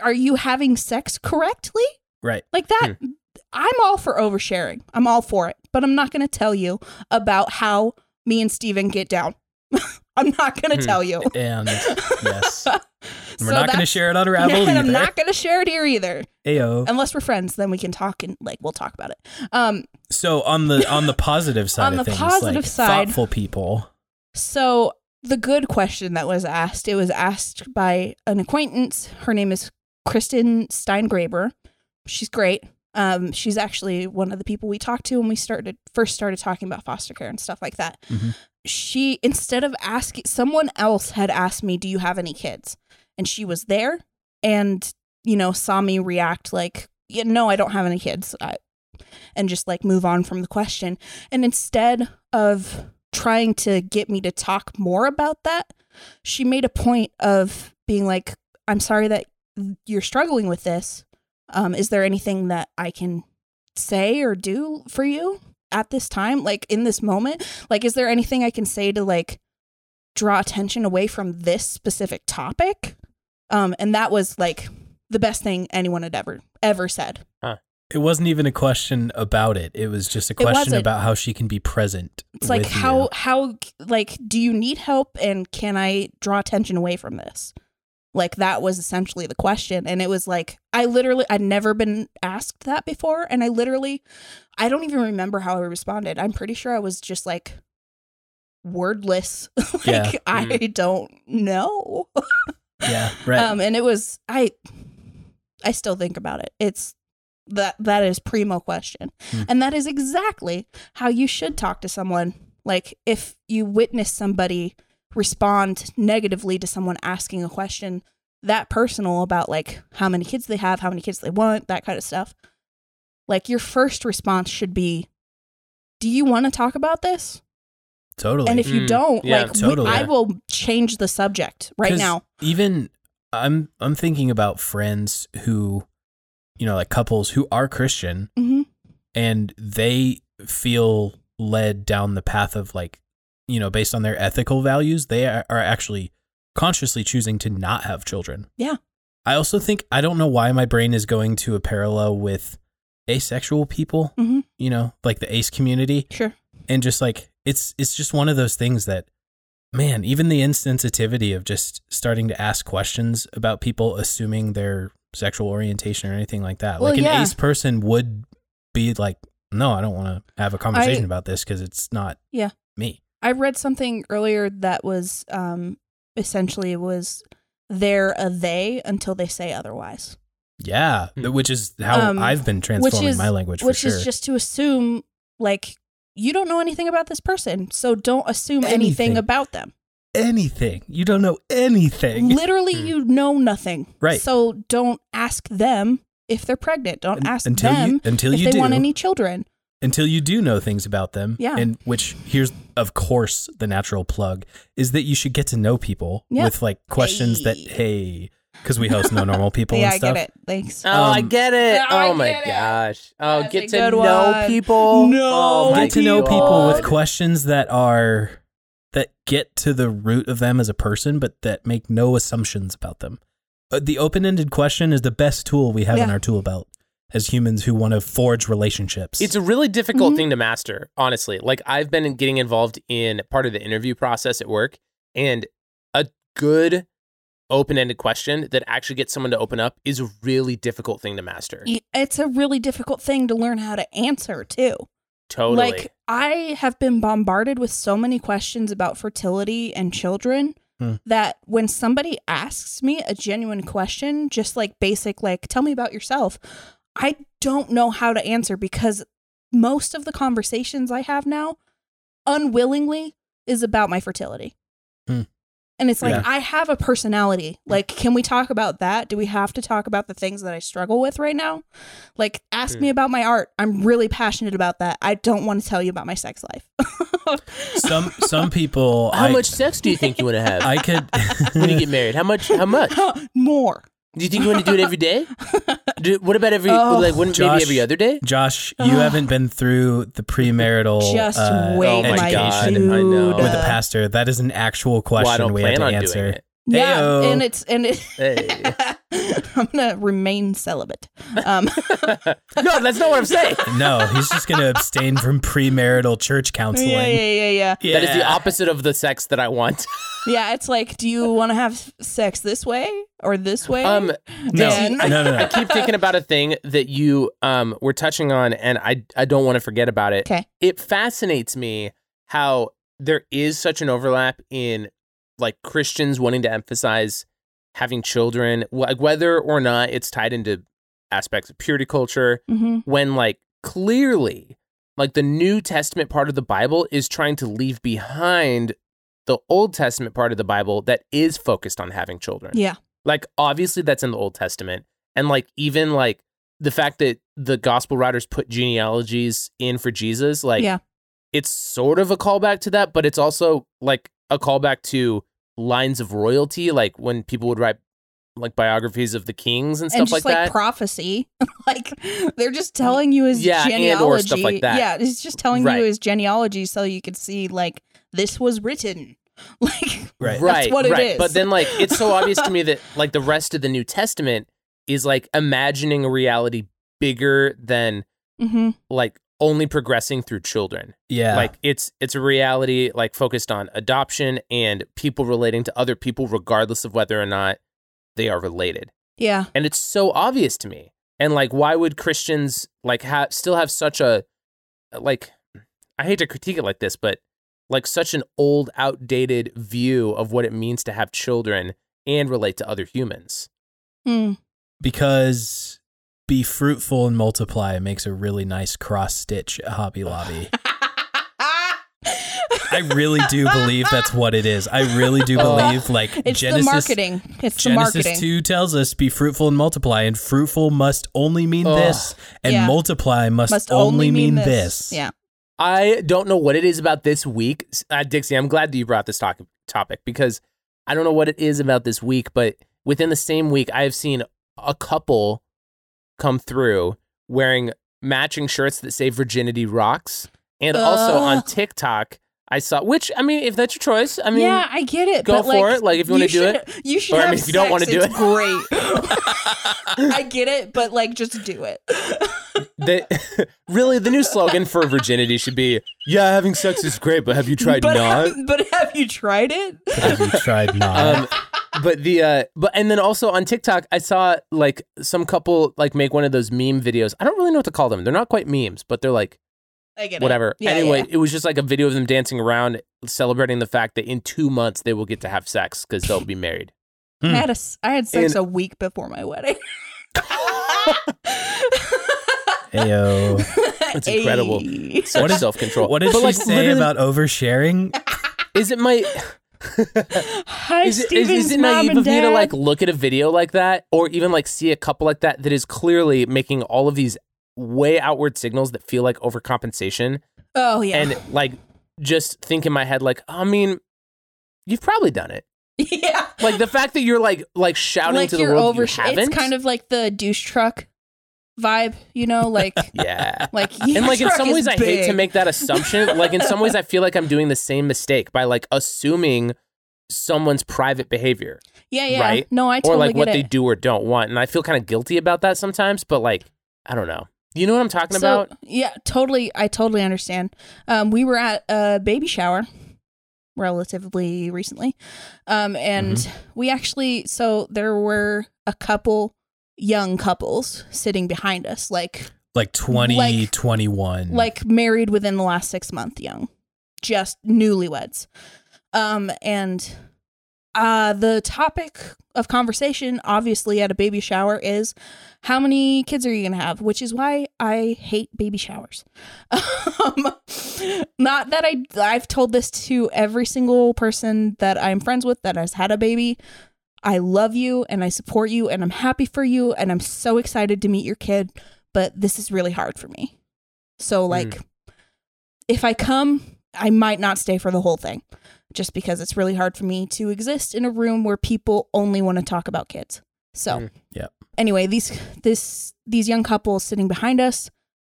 Are you having sex correctly? Right. Like that. I'm all for oversharing. I'm all for it, but I'm not going to tell you about how me and Steven get down. I'm not going to tell you. And yes. We're not going to share it on Ravel either. I'm not going to share it here either. Ayo. Unless we're friends, then we can talk and like we'll talk about it. So on the positive side of things, thoughtful people. So the good question that was asked, it was asked by an acquaintance. Her name is Kristen Steingraber. She's great. She's actually one of the people we talked to when we first started talking about foster care and stuff like that. Mm-hmm. She, instead of asking, someone else had asked me, do you have any kids? And she was there and, you know, saw me react like, yeah, no, I don't have any kids. And just like move on from the question. And instead of trying to get me to talk more about that, she made a point of being like, I'm sorry that you're struggling with this. Is there anything that I can say or do for you at this time? Like in this moment, like, is there anything I can say to like draw attention away from this specific topic? And that was like the best thing anyone had ever said. Huh. It wasn't even a question about it. It was just a question about how she can be present. It's like, how like, do you need help? And can I draw attention away from this? Like, that was essentially the question. And it was like, I'd never been asked that before. And I don't even remember how I responded. I'm pretty sure I was just like wordless. Like, yeah. I don't know. Yeah. Right. And it was, I still think about it. It's that is primo question. Mm. And that is exactly how you should talk to someone. Like, if you witness somebody respond negatively to someone asking a question that personal about, like, how many kids they have, how many kids they want, that kind of stuff. Like, your first response should be, do you want to talk about this? Totally. And if you don't, I will change the subject right now. Even I'm thinking about friends who, you know, like couples who are Christian, mm-hmm. and they feel led down the path of, like, you know, based on their ethical values, they are actually consciously choosing to not have children. Yeah. I also think, I don't know why my brain is going to a parallel with asexual people, mm-hmm. you know, like the ace community. Sure. And just like, it's just one of those things that, man, even the insensitivity of just starting to ask questions about people assuming their sexual orientation or anything like that. Well, like an ace person would be like, no, I don't want to have a conversation about this because it's not me. I read something earlier that was essentially they're a they until they say otherwise. Yeah, which is how I've been transforming my language for sure. Which is just to assume, like, you don't know anything about this person, so don't assume anything about them. Anything. You don't know anything. Literally, you know nothing. Right. So don't ask them if they're pregnant. Don't ask them if they want any children. Until you do know things about them. Yeah. And which, here's, of course, the natural plug is that you should get to know people with, like, questions because we host No Normal People and stuff. Yeah, I get it. Thanks. I get it. Oh, my gosh. Oh, get to know people. No. Get to know people with questions that are, that get to the root of them as a person, but that make no assumptions about them. The open-ended question is the best tool we have in our tool belt as humans who want to forge relationships. It's a really difficult thing to master, honestly. Like, I've been getting involved in part of the interview process at work, and a good open-ended question that actually gets someone to open up is a really difficult thing to master. It's a really difficult thing to learn how to answer, too. Totally. Like, I have been bombarded with so many questions about fertility and children that when somebody asks me a genuine question, just like basic, like, tell me about yourself, I don't know how to answer, because most of the conversations I have now unwillingly is about my fertility. Mm. And it's like, I have a personality. Like, can we talk about that? Do we have to talk about the things that I struggle with right now? Like, ask me about my art. I'm really passionate about that. I don't want to tell you about my sex life. Some people. How much sex do you think you want to have? I could. When you get married, how much? More. Do you think you want to do it every day? What about maybe every other day? Josh, you haven't been through the premarital education with a pastor. That is an actual question we have to answer. Yeah, Ayo. and I'm gonna remain celibate. No, that's not what I'm saying. No, he's just gonna abstain from premarital church counseling. Yeah. That is the opposite of the sex that I want. Yeah, it's like, do you want to have sex this way or this way? No. I keep thinking about a thing that you were touching on, and I don't want to forget about it. Okay, it fascinates me how there is such an overlap in, like, Christians wanting to emphasize having children, like, whether or not it's tied into aspects of purity culture, when, like, clearly, like, the New Testament part of the Bible is trying to leave behind the Old Testament part of the Bible that is focused on having children. Yeah. Like, obviously that's in the Old Testament. And, like, even, like, the fact that the gospel writers put genealogies in for Jesus, like, it's sort of a callback to that, but it's also, like, a callback to lines of royalty, like when people would write, like, biographies of the kings and stuff like that. And just, like, prophecy. Like, they're just telling you his genealogy. And or stuff like that. Yeah, it's just telling you his genealogy so you could see, like, this was written. Like, that's what it is. But then, like, it's so obvious to me that, like, the rest of the New Testament is, like, imagining a reality bigger than, like, only progressing through children. Yeah. Like, it's a reality, like, focused on adoption and people relating to other people, regardless of whether or not they are related. Yeah. And it's so obvious to me. And like, why would Christians like still have such a, like, I hate to critique it like this, but like such an old, outdated view of what it means to have children and relate to other humans? Mm. Because be fruitful and multiply makes a really nice cross stitch at Hobby Lobby. I really do believe that's what it is. I really do believe, like, it's Genesis, the marketing. It's the marketing. Genesis 2 tells us, be fruitful and multiply, and fruitful must only mean this, and multiply must only mean this. Yeah. I don't know what it is about this week. Dixie, I'm glad that you brought this topic, because I don't know what it is about this week, but within the same week, I have seen a couple come through wearing matching shirts that say Virginity Rocks, and also on TikTok, I saw, which, I mean, if that's your choice, I mean, yeah, I get it. Go for it. Like, if you want to do it, you should. Or, I mean, if you don't want to do it, great. I get it, but like, just do it. Really, the new slogan for virginity should be, yeah, having sex is great, but have you tried not? But have you tried it? Have you tried not? And then also on TikTok, I saw like some couple like make one of those meme videos. I don't really know what to call them. They're not quite memes, but they're like, I get whatever. It. Yeah, anyway, It was just like a video of them dancing around, celebrating the fact that in 2 months they will get to have sex because they'll be married. I had sex a week before my wedding. Ayo, that's incredible. Such self-control. What did she say about oversharing? Is it my? Hi, is it naive of me to like look at a video like that, or even like see a couple like that is clearly making all of these way outward signals that feel like overcompensation? Oh, yeah. And like just think in my head, like, I mean, you've probably done it. Yeah. Like the fact that you're like shouting like to the world that you haven't. It's kind of like the douche truck vibe, you know, like. Yeah. Like, and like in some ways I hate to make that assumption. Like in some ways I feel like I'm doing the same mistake by like assuming someone's private behavior. Yeah, yeah. Right? No, I totally get it. Or like what they do or don't want. And I feel kind of guilty about that sometimes, but like, I don't know. You know what I'm talking about? Yeah, totally. I totally understand. We were at a baby shower relatively recently. And we actually, so there were a couple young couples sitting behind us. Like 20, like, 21. Like married within the last 6 months young. Just newlyweds. The topic of conversation, obviously, at a baby shower is how many kids are you going to have? Which is why I hate baby showers. Not that I've told this to every single person that I'm friends with that has had a baby. I love you and I support you and I'm happy for you and I'm so excited to meet your kid. But this is really hard for me. So, like, if I come, I might not stay for the whole thing. Just because it's really hard for me to exist in a room where people only want to talk about kids. So anyway, these young couples sitting behind us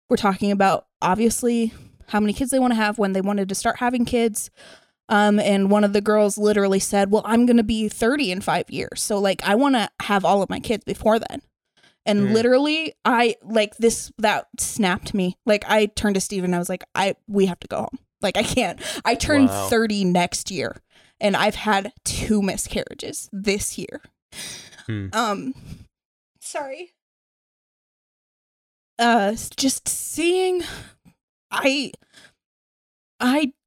were talking about, obviously, how many kids they want to have, when they wanted to start having kids. And one of the girls literally said, well, I'm going to be 30 in 5 years. So like, I want to have all of my kids before then. And literally I like this, that snapped me. Like I turned to Stephen and I was like, we have to go home. Like, I can't. I turned 30 next year, and I've had 2 miscarriages this year. Sorry. Just seeing, I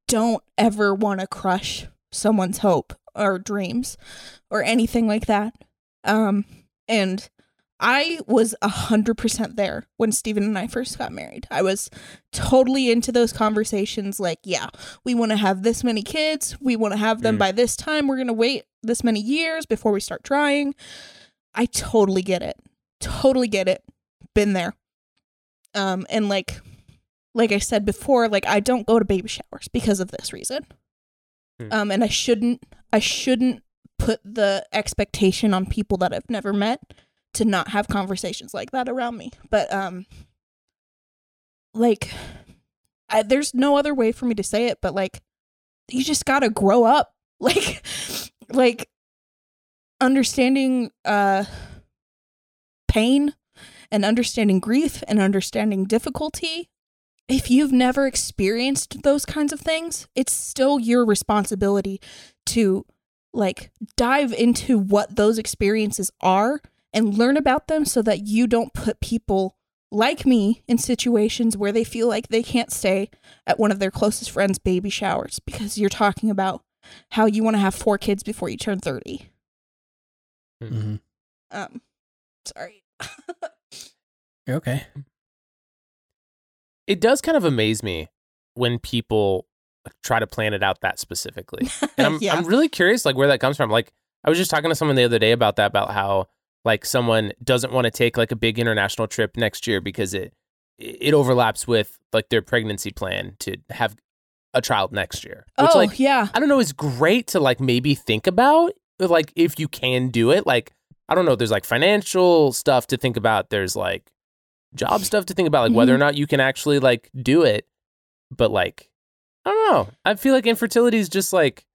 don't ever want to crush someone's hope or dreams or anything like that. And I was 100% there when Stephen and I first got married. I was totally into those conversations like, yeah, we want to have this many kids. We want to have them by this time. We're going to wait this many years before we start trying. I totally get it. Totally get it. Been there. And like I said before, like I don't go to baby showers because of this reason. And I shouldn't put the expectation on people that I've never met to not have conversations like that around me. But like there's no other way for me to say it, but like you just gotta grow up. Like understanding pain and understanding grief and understanding difficulty. If you've never experienced those kinds of things, it's still your responsibility to like dive into what those experiences are and learn about them so that you don't put people like me in situations where they feel like they can't stay at one of their closest friends' baby showers because you're talking about how you want to have 4 kids before you turn 30. Mm-hmm. Sorry. You're okay. It does kind of amaze me when people try to plan it out that specifically. And I'm I'm really curious like where that comes from. Like I was just talking to someone the other day about that, about how like someone doesn't want to take like a big international trip next year because it overlaps with like their pregnancy plan to have a child next year. Which, I don't know, is great to like maybe think about, like if you can do it. Like I don't know, there's like financial stuff to think about, there's like job stuff to think about, like whether or not you can actually like do it. But like I don't know. I feel like infertility is just like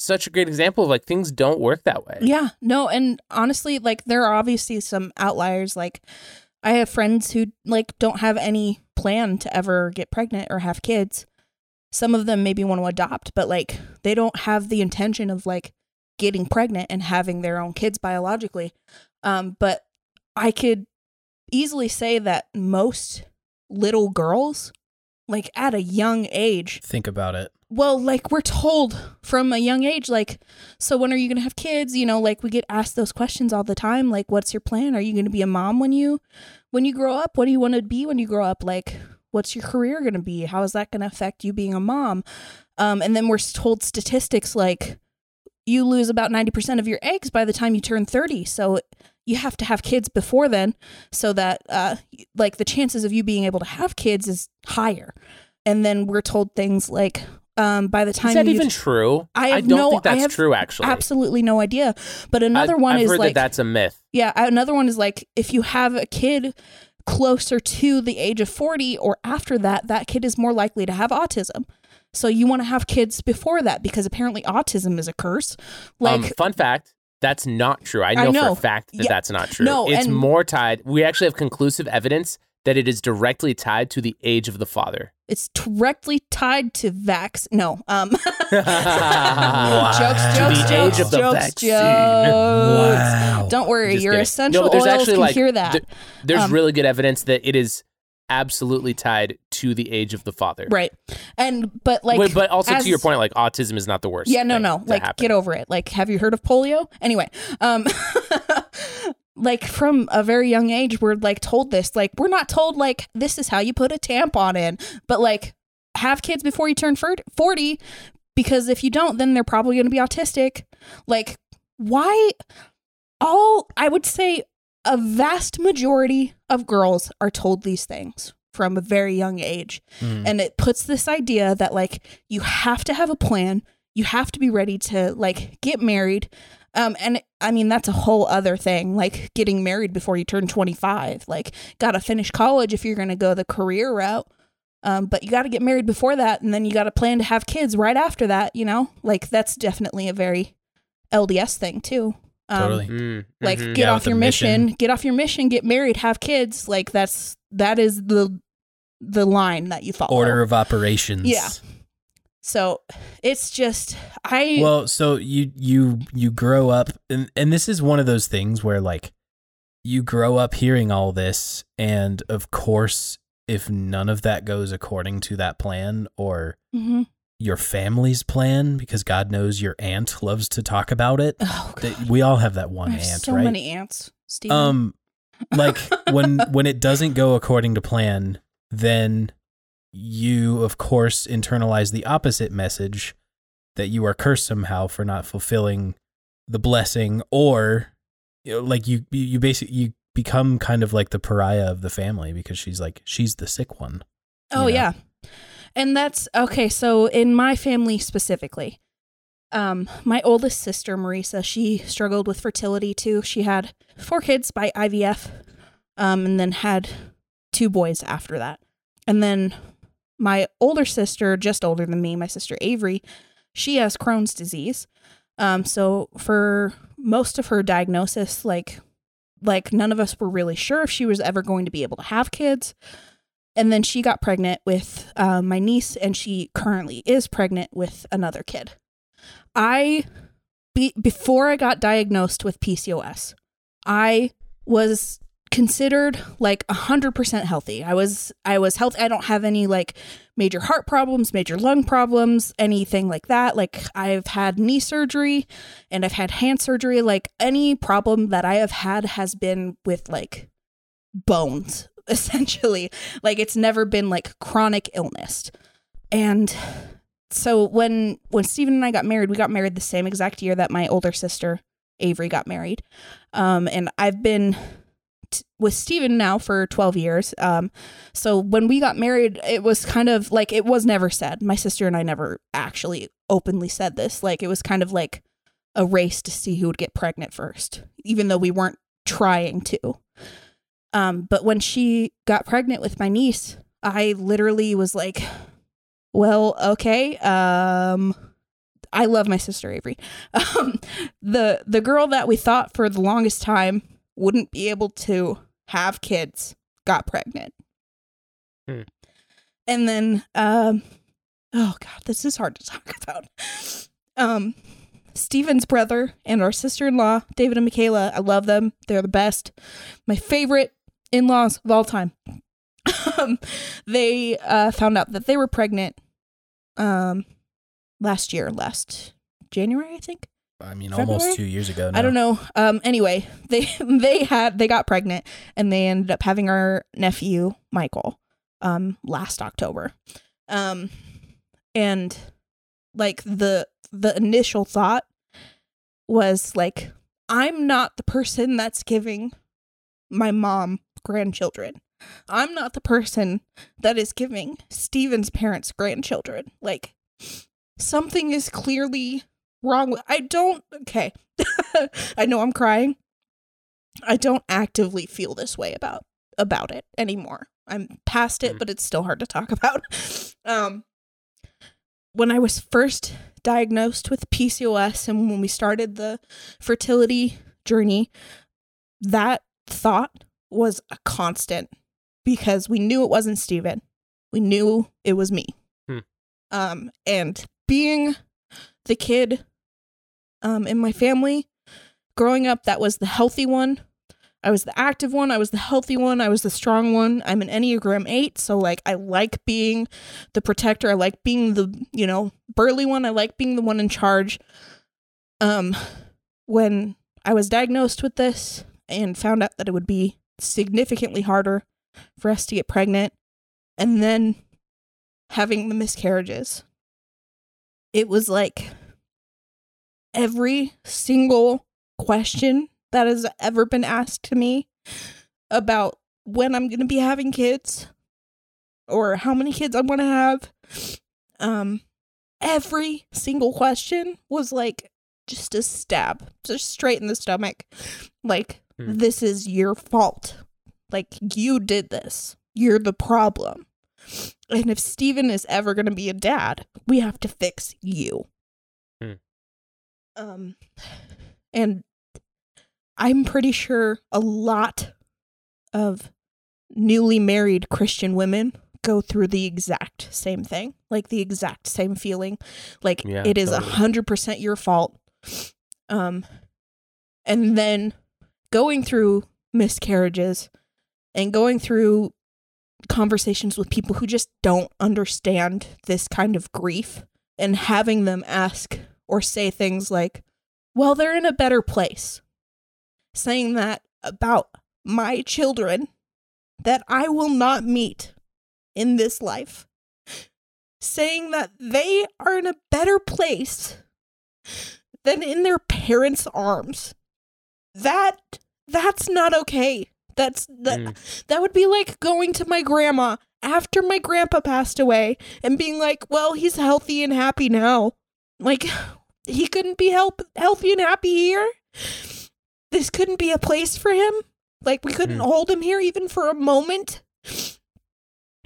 such a great example of like things don't work that way. Yeah, no. And honestly, like there are obviously some outliers. Like I have friends who like don't have any plan to ever get pregnant or have kids. Some of them maybe want to adopt, but like they don't have the intention of like getting pregnant and having their own kids biologically. But I could easily say that most little girls, like at a young age. Think about it. Well, like we're told from a young age, like, so when are you going to have kids? You know, like we get asked those questions all the time. Like, what's your plan? Are you going to be a mom when you grow up? What do you want to be when you grow up? Like, what's your career going to be? How is that going to affect you being a mom? And then we're told statistics like you lose about 90% of your eggs by the time you turn 30. So you have to have kids before then so that like the chances of you being able to have kids is higher. And then we're told things like by the time... Is that even true? I don't think that's true, actually. Absolutely no idea. But I've heard that's a myth. Yeah. Another one is like if you have a kid closer to the age of 40 or after that, that kid is more likely to have autism. So you want to have kids before that because apparently autism is a curse. Like, fun fact. That's not true. I know for a fact that that's not true. No, it's more tied. We actually have conclusive evidence that it is directly tied to the age of the father. It's directly tied to vax. No. Wow. Jokes. Wow. Don't worry. Just your kidding. Essential oils actually, can like, hear that. There's really good evidence that it is absolutely tied to the age of the father. Right. But also to your point, like autism is not the worst. Yeah, no. Like happen. Get over it. Like, have you heard of polio? Anyway, like from a very young age, we're like told this, like we're not told like this is how you put a tampon in, but like have kids before you turn 40, because if you don't, then they're probably going to be autistic. Like why I would say a vast majority of girls are told these things from a very young age. And it puts this idea that like you have to have a plan, you have to be ready to like get married. And I mean, that's a whole other thing, like getting married before you turn 25, like got to finish college if you're going to go the career route. But you got to get married before that. And then you got to plan to have kids right after that. You know, like that's definitely a very LDS thing, too. Totally. Like get off your mission, get married, have kids. Like that is the line that you follow. Order of operations. Yeah. So it's just, so you grow up and this is one of those things where like you grow up hearing all this. And of course, if none of that goes according to that plan or your family's plan, because God knows your aunt loves to talk about it. Oh, we all have that one aunt, so right? So many aunts, Stephen. Like when it doesn't go according to plan, then you of course internalize the opposite message that you are cursed somehow for not fulfilling the blessing, or you know, like you basically you become kind of like the pariah of the family because she's the sick one. Oh, you know? Yeah. And that's okay. So in my family specifically, my oldest sister, Marisa, she struggled with fertility too. She had 4 kids by IVF, and then had 2 boys after that. And then my older sister, just older than me, my sister Avery, she has Crohn's disease. So for most of her diagnosis, like none of us were really sure if she was ever going to be able to have kids. And then she got pregnant with my niece, and she currently is pregnant with another kid. I before I got diagnosed with PCOS, I was considered like 100% healthy. I was healthy. I don't have any like major heart problems, major lung problems, anything like that. Like I've had knee surgery and I've had hand surgery. Like any problem that I have had has been with like bones, essentially. Like it's never been like chronic illness. And so when Stephen and I got married, we got married the same exact year that my older sister Avery got married. And I've been with Stephen now for 12 years. So when we got married, it was kind of like, it was never said. My sister and I never actually openly said this. Like it was kind of like a race to see who would get pregnant first, even though we weren't trying to. But when she got pregnant with my niece, I literally was like, well, okay. I love my sister Avery. The girl that we thought for the longest time wouldn't be able to have kids got pregnant. Hmm. And then, oh God, this is hard to talk about. Stephen's brother and our sister-in-law, David and Michaela, I love them. They're the best. My favorite in-laws of all time. They found out that they were pregnant last January, I think. I mean, February? Almost 2 years ago now. I don't know. Anyway, they got pregnant and they ended up having our nephew, Michael, last October. And like the initial thought was like, I'm not the person that's giving my mom grandchildren. I'm not the person that is giving Stephen's parents grandchildren. Like something is clearly wrong with, okay. I know I'm crying. I don't actively feel this way about it anymore. I'm past it, but it's still hard to talk about. When I was first diagnosed with PCOS and when we started the fertility journey, that thought was a constant because we knew it wasn't Stephen. We knew it was me. And being the kid in my family growing up that was the healthy one, I was the active one, I was the healthy one, I was the strong one. I'm an Enneagram 8, so like I like being the protector, I like being the, you know, burly one, I like being the one in charge. When I was diagnosed with this and found out that it would be significantly harder for us to get pregnant and then having the miscarriages, it was like every single question that has ever been asked to me about when I'm going to be having kids or how many kids I'm going to have. Every single question was like just a stab, just straight in the stomach. Like, this is your fault. Like, you did this. You're the problem. And if Stephen is ever going to be a dad, we have to fix you. And I'm pretty sure a lot of newly married Christian women go through the exact same thing, like the exact same feeling. Like, yeah, it is totally 100% your fault. And then going through miscarriages and going through conversations with people who just don't understand this kind of grief and having them ask or say things like, well, they're in a better place. Saying that about my children that I will not meet in this life. Saying that they are in a better place than in their parents' arms. That's not okay. That would be like going to my grandma after my grandpa passed away and being like, well, he's healthy and happy now. Like, he couldn't be healthy and happy here. This couldn't be a place for him. Like, we couldn't hold him here even for a moment.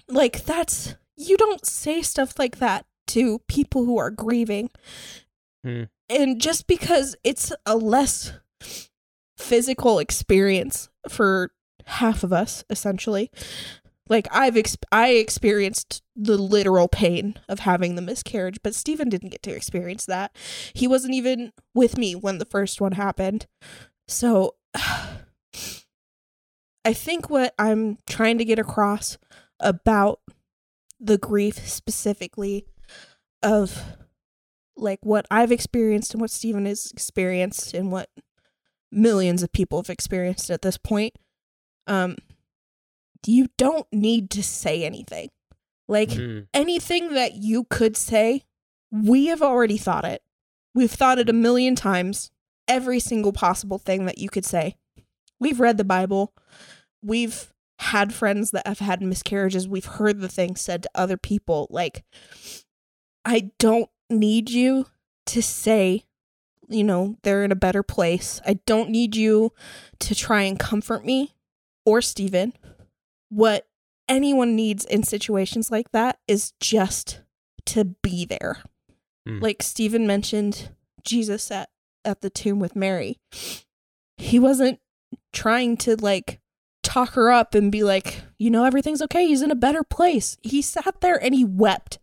Like, that's, you don't say stuff like that to people who are grieving. And just because it's a less physical experience for half of us, essentially, Like, I experienced the literal pain of having the miscarriage, but Stephen didn't get to experience that. He wasn't even with me when the first one happened. So I think what I'm trying to get across about the grief specifically of, like, what I've experienced and what Stephen has experienced and what millions of people have experienced at this point, you don't need to say anything. Like, anything that you could say, we have already thought it. We've thought it a million times. Every single possible thing that you could say. We've read the Bible. We've had friends that have had miscarriages. We've heard the things said to other people. Like, I don't need you to say, you know, they're in a better place. I don't need you to try and comfort me or Stephen. What anyone needs in situations like that is just to be there. Like Stephen mentioned Jesus at the tomb with Mary. He wasn't trying to, like, talk her up and be like, you know, everything's okay. He's in a better place. He sat there and he wept.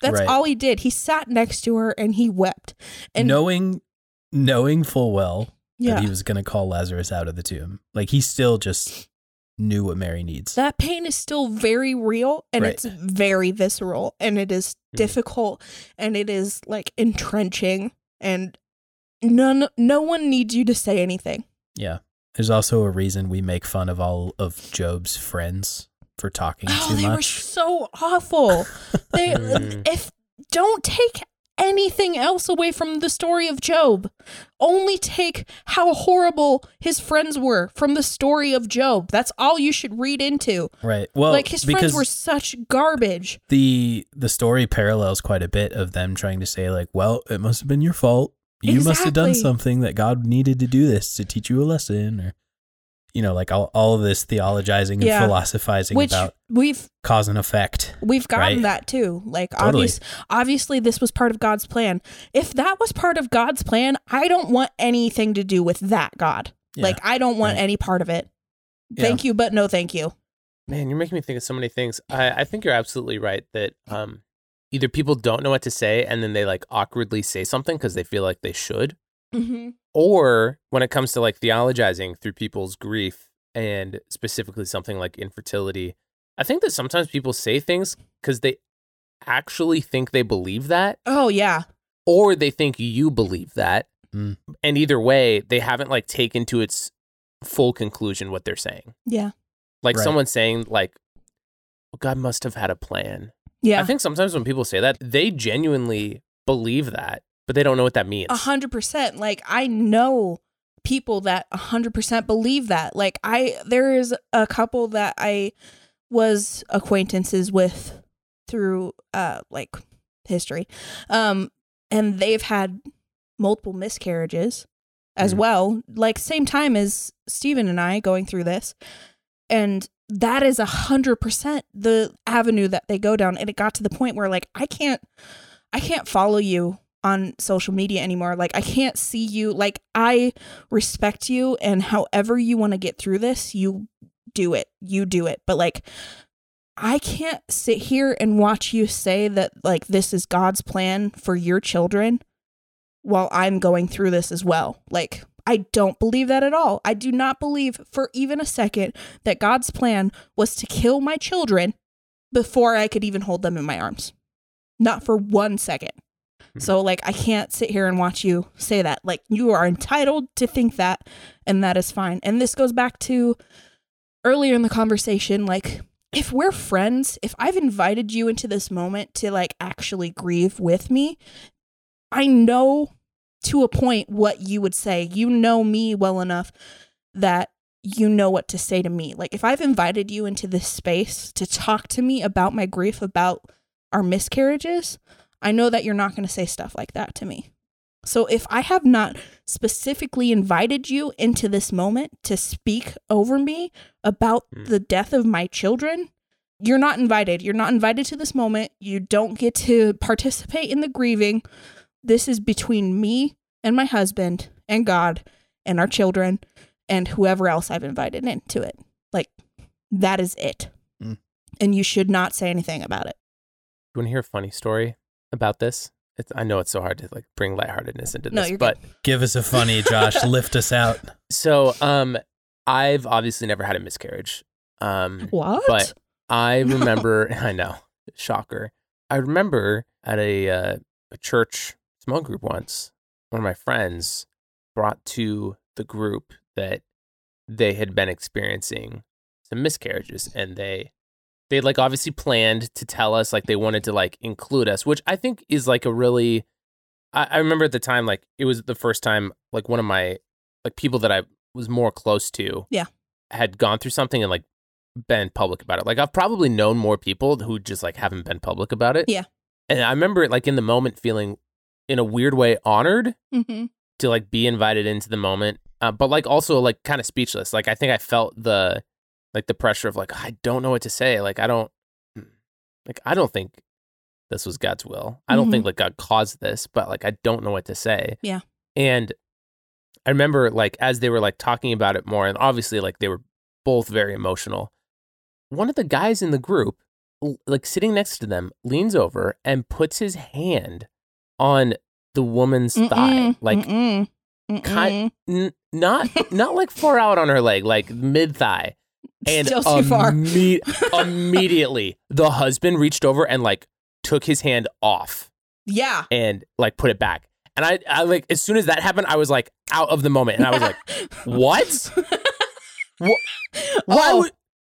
That's right. All he did. He sat next to her and he wept. And knowing full well that he was going to call Lazarus out of the tomb. Like, he still just knew what Mary needs. That pain is still very real, and it's very visceral, and it is difficult, and it is, like, entrenching, and no one needs you to say anything. Yeah. There's also a reason we make fun of all of Job's friends for talking too much. Oh, they were so awful. They don't take anything else away from the story of Job. Only take how horrible his friends were from the story of Job. That's all you should read into. Right. Well, like, his friends were such garbage. The story parallels quite a bit of them trying to say, like, well, it must have been your fault. You must have done something that God needed to do this to teach you a lesson, or, you know, like all of this theologizing and philosophizing about cause and effect. We've gotten that too. Like, obviously this was part of God's plan. If that was part of God's plan, I don't want anything to do with that God. Yeah. Like, I don't want any part of it. Thank you, but no thank you. Man, you're making me think of so many things. I think you're absolutely right that, either people don't know what to say and then they, like, awkwardly say something because they feel like they should. Mm-hmm. Or when it comes to, like, theologizing through people's grief and specifically something like infertility, I think that sometimes people say things because they actually think they believe that. Oh, yeah. Or they think you believe that. Mm. And either way, they haven't, like, taken to its full conclusion what they're saying. Yeah. Like someone saying, like, well, God must have had a plan. Yeah. I think sometimes when people say that, they genuinely believe that, but they don't know what that means. 100%. Like, I know people that 100% believe that. Like, there is a couple that I was acquaintances with through, like, history. And they've had multiple miscarriages as well. Like, same time as Stephen and I going through this. And that is 100% the avenue that they go down. And it got to the point where, like, I can't follow you on social media anymore. Like, I can't see you. Like, I respect you, and however you want to get through this, you do it. But, like, I can't sit here and watch you say that, like, this is God's plan for your children while I'm going through this as well. Like, I don't believe that at all. I do not believe for even a second that God's plan was to kill my children before I could even hold them in my arms. Not for 1 second. So, like, I can't sit here and watch you say that. Like, you are entitled to think that, and that is fine. And this goes back to earlier in the conversation, like, if we're friends, if I've invited you into this moment to, like, actually grieve with me, I know to a point what you would say. You know me well enough that you know what to say to me. Like, if I've invited you into this space to talk to me about my grief, about our miscarriages, I know that you're not going to say stuff like that to me. So if I have not specifically invited you into this moment to speak over me about the death of my children, you're not invited. You're not invited to this moment. You don't get to participate in the grieving. This is between me and my husband and God and our children and whoever else I've invited into it. Like, that is it. and you should not say anything about it. You want to hear a funny story about this? I know it's so hard to like bring lightheartedness into this, but give us a funny, Josh. Lift us out. So, I've obviously never had a miscarriage. What? But I remember, I know, shocker. I remember at a church small group once, one of my friends brought to the group that they had been experiencing some miscarriages, and they like obviously planned to tell us, like they wanted to like include us, which I think is like a really, I remember at the time, like it was the first time like one of my like people that I was more close to had gone through something and like been public about it. Like I've probably known more people who just like haven't been public about it. Yeah. And I remember it like in the moment feeling in a weird way honored to like be invited into the moment. But like also like kind of speechless. Like I think I felt the like the pressure of like, I don't know what to say. Like I don't think this was God's will. I don't think like God caused this, but like I don't know what to say. Yeah. And I remember like as they were like talking about it more, and obviously like they were both very emotional. One of the guys in the group, like sitting next to them, leans over and puts his hand on the woman's thigh. Like not like far out on her leg, like mid-thigh. And still too far. Immediately, the husband reached over and like took his hand off. Yeah. And like put it back. And I like as soon as that happened, I was like out of the moment, and I was like, "What?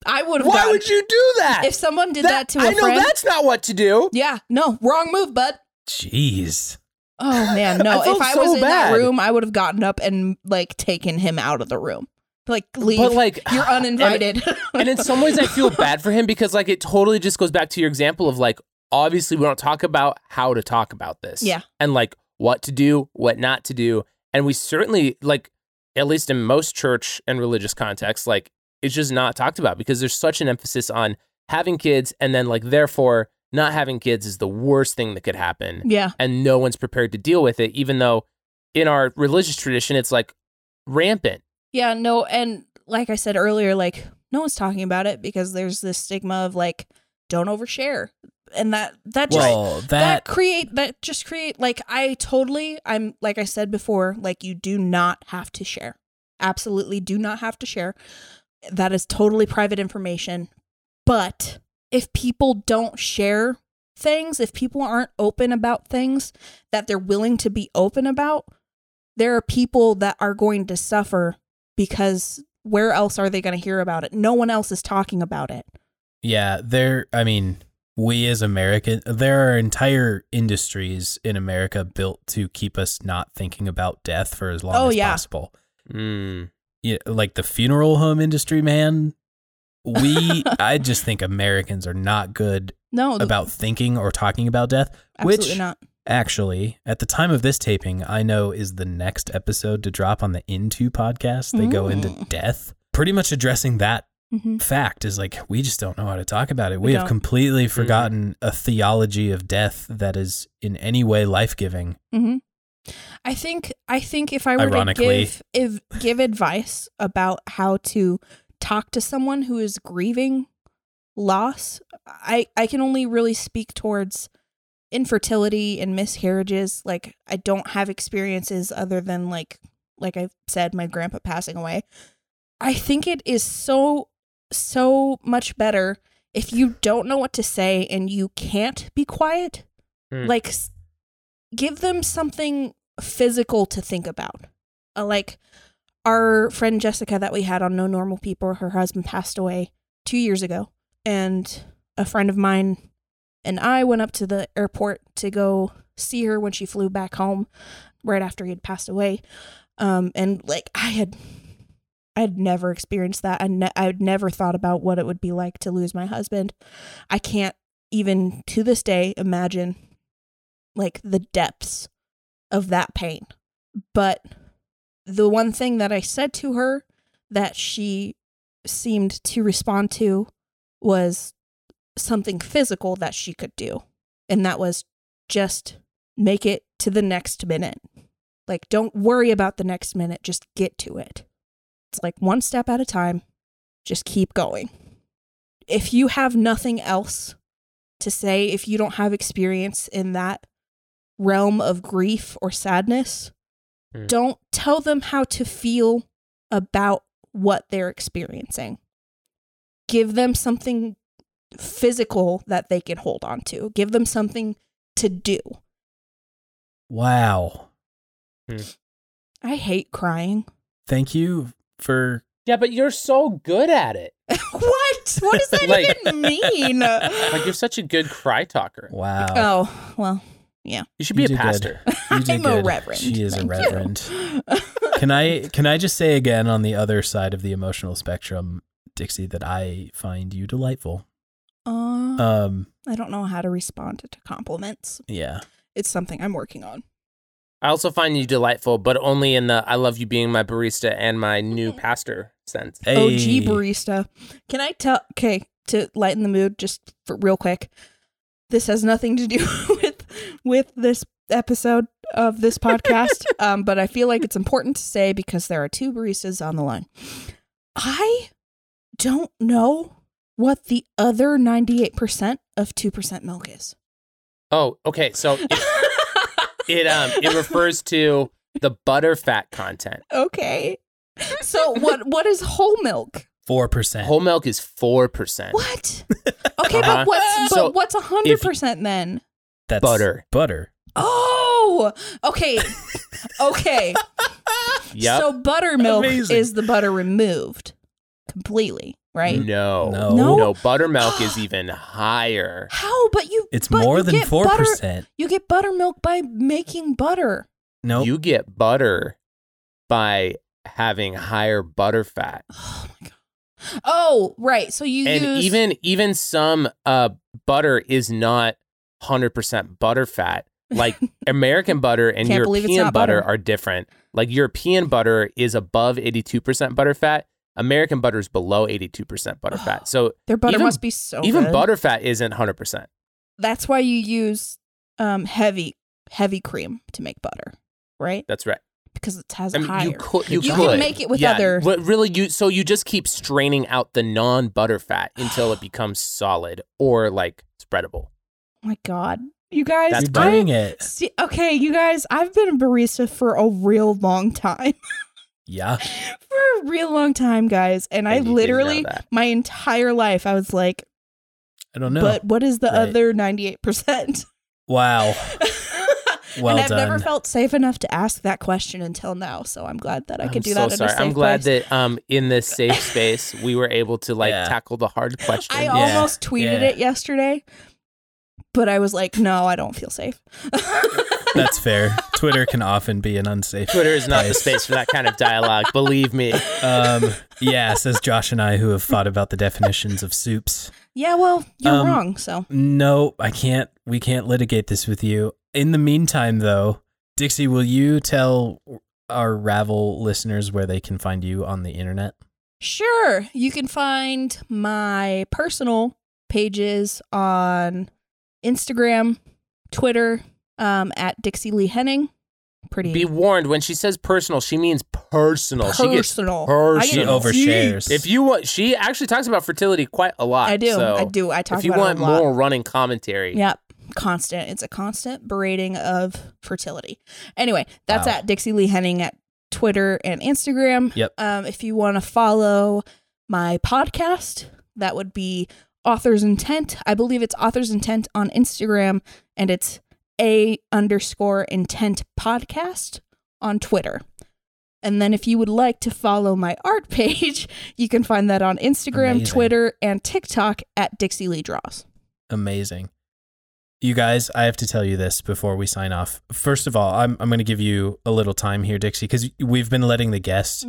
Why would you do that? If someone did that to a friend, I know that's not what to do. Yeah, no, wrong move, bud. Jeez. Oh man, no. If I was in that room, I would have gotten up and like taken him out of the room. Like, leave. But, like, you're uninvited. And in some ways, I feel bad for him because, like, it totally just goes back to your example of, like, obviously, we don't talk about how to talk about this. Yeah. And, like, what to do, what not to do. And we certainly, like, at least in most church and religious contexts, like, it's just not talked about because there's such an emphasis on having kids. And then, like, therefore, not having kids is the worst thing that could happen. Yeah. And no one's prepared to deal with it, even though in our religious tradition, it's, like, rampant. Yeah, no, and like I said earlier, like, no one's talking about it because there's this stigma of, like, don't overshare. And that just create, like, I'm, like I said before, like, you do not have to share. Absolutely do not have to share. That is totally private information. But if people don't share things, if people aren't open about things that they're willing to be open about, there are people that are going to suffer. Because where else are they going to hear about it? No one else is talking about it. Yeah, we as Americans, there are entire industries in America built to keep us not thinking about death for as long as possible. Mm. Yeah, like the funeral home industry, man. I just think Americans are not good about thinking or talking about death. Absolutely which, not. Actually, at the time of this taping, I know is the next episode to drop on the Into podcast. They go into death, pretty much addressing that fact is like, we just don't know how to talk about it. We have completely forgotten a theology of death that is in any way life-giving. I think if I were to give advice about how to talk to someone who is grieving loss, I can only really speak towards infertility and miscarriages. Like, I don't have experiences other than like I said, my grandpa passing away. I think it is so much better if you don't know what to say and you can't be quiet. Like, give them something physical to think about. Like our friend Jessica that we had on No Normal People, her husband passed away 2 years ago, and a friend of mine and I went up to the airport to go see her when she flew back home right after he had passed away. And like, I had never experienced that. I'd never thought about what it would be like to lose my husband. I can't even to this day imagine like the depths of that pain. But the one thing that I said to her that she seemed to respond to was something physical that she could do, and that was just make it to the next minute. Like, don't worry about the next minute, just get to it. It's like one step at a time, just keep going. If you have nothing else to say, if you don't have experience in that realm of grief or sadness, don't tell them how to feel about what they're experiencing. Give them something physical that they can hold on to. Give them something to do. Wow. I hate crying. Thank you for... Yeah, but you're so good at it. What? What does that like, even mean? Like, you're such a good cry talker. Wow. Oh, well, yeah. You should be a pastor. I'm a reverend. She is a reverend. Can I just say again on the other side of the emotional spectrum, Dixie, that I find you delightful. I don't know how to respond to compliments. Yeah. It's something I'm working on. I also find you delightful, but only in the I love you being my barista and my new pastor sense. Hey. OG barista. Can I tell, okay, to lighten the mood just for real quick, this has nothing to do with this episode of this podcast, but I feel like it's important to say because there are two baristas on the line. I don't know what the other 98% of 2% milk is. Oh, okay, so... It refers to the butterfat content. Okay. So what is whole milk? 4%. Whole milk is 4%. What? Okay, but what's 100% then? That's butter. Butter. Oh. Okay. Okay. Yep. So buttermilk is the butter removed completely, right? No. Buttermilk is even higher. How? But you... It's more than 4%. You get buttermilk by making butter. No. Nope. You get butter by having higher butter fat. Oh, my God. Oh, right. So you use... even some butter is not 100% butter fat. Like, American butter and European butter are different. Like, European butter is above 82% butter fat. American butter is below 82% butterfat. So their butter must be so even good. Butterfat isn't 100%. That's why you use heavy cream to make butter, right? That's right. Because it has higher. You can make it with other. But really, you just keep straining out the non-butter fat until it becomes solid or like spreadable. Oh my God. You guys, that's doing it. See, okay, you guys, I've been a barista for a real long time. Yeah. For a real long time, guys. And I literally, my entire life, I was like, I don't know. But what is the other 98%? Wow. Well, and I've never felt safe enough to ask that question until now. So I'm glad that I could do that. I'm glad that in this safe space, we were able to tackle the hard question. I almost tweeted it yesterday, but I was like, no, I don't feel safe. That's fair. Twitter can often be an unsafe Twitter is not the space for that kind of dialogue, believe me. Yeah, says Josh and I, who have thought about the definitions of soups. Yeah, well, you're wrong, so. No, I can't. We can't litigate this with you. In the meantime, though, Dixie, will you tell our Ravel listeners where they can find you on the internet? Sure. You can find my personal pages on Instagram, Twitter, at Dixie Lee Henning. Pretty. Be warned, when she says personal, she means personal. She gets personal. She overshares. If you want, she actually talks about fertility quite a lot. I do. So I do. I talk about it a lot. If you want more running commentary. Yep. Constant. It's a constant berating of fertility. Anyway, that's at Dixie Lee Henning at Twitter and Instagram. Yep. If you want to follow my podcast, that would be Author's Intent. I believe it's Author's Intent on Instagram, and it's _intent podcast on Twitter. And then if you would like to follow my art page, you can find that on Instagram, Twitter, and TikTok at Dixie Lee Draws. Amazing. You guys, I have to tell you this before we sign off. First of all, I'm going to give you a little time here, Dixie, because we've been letting the guests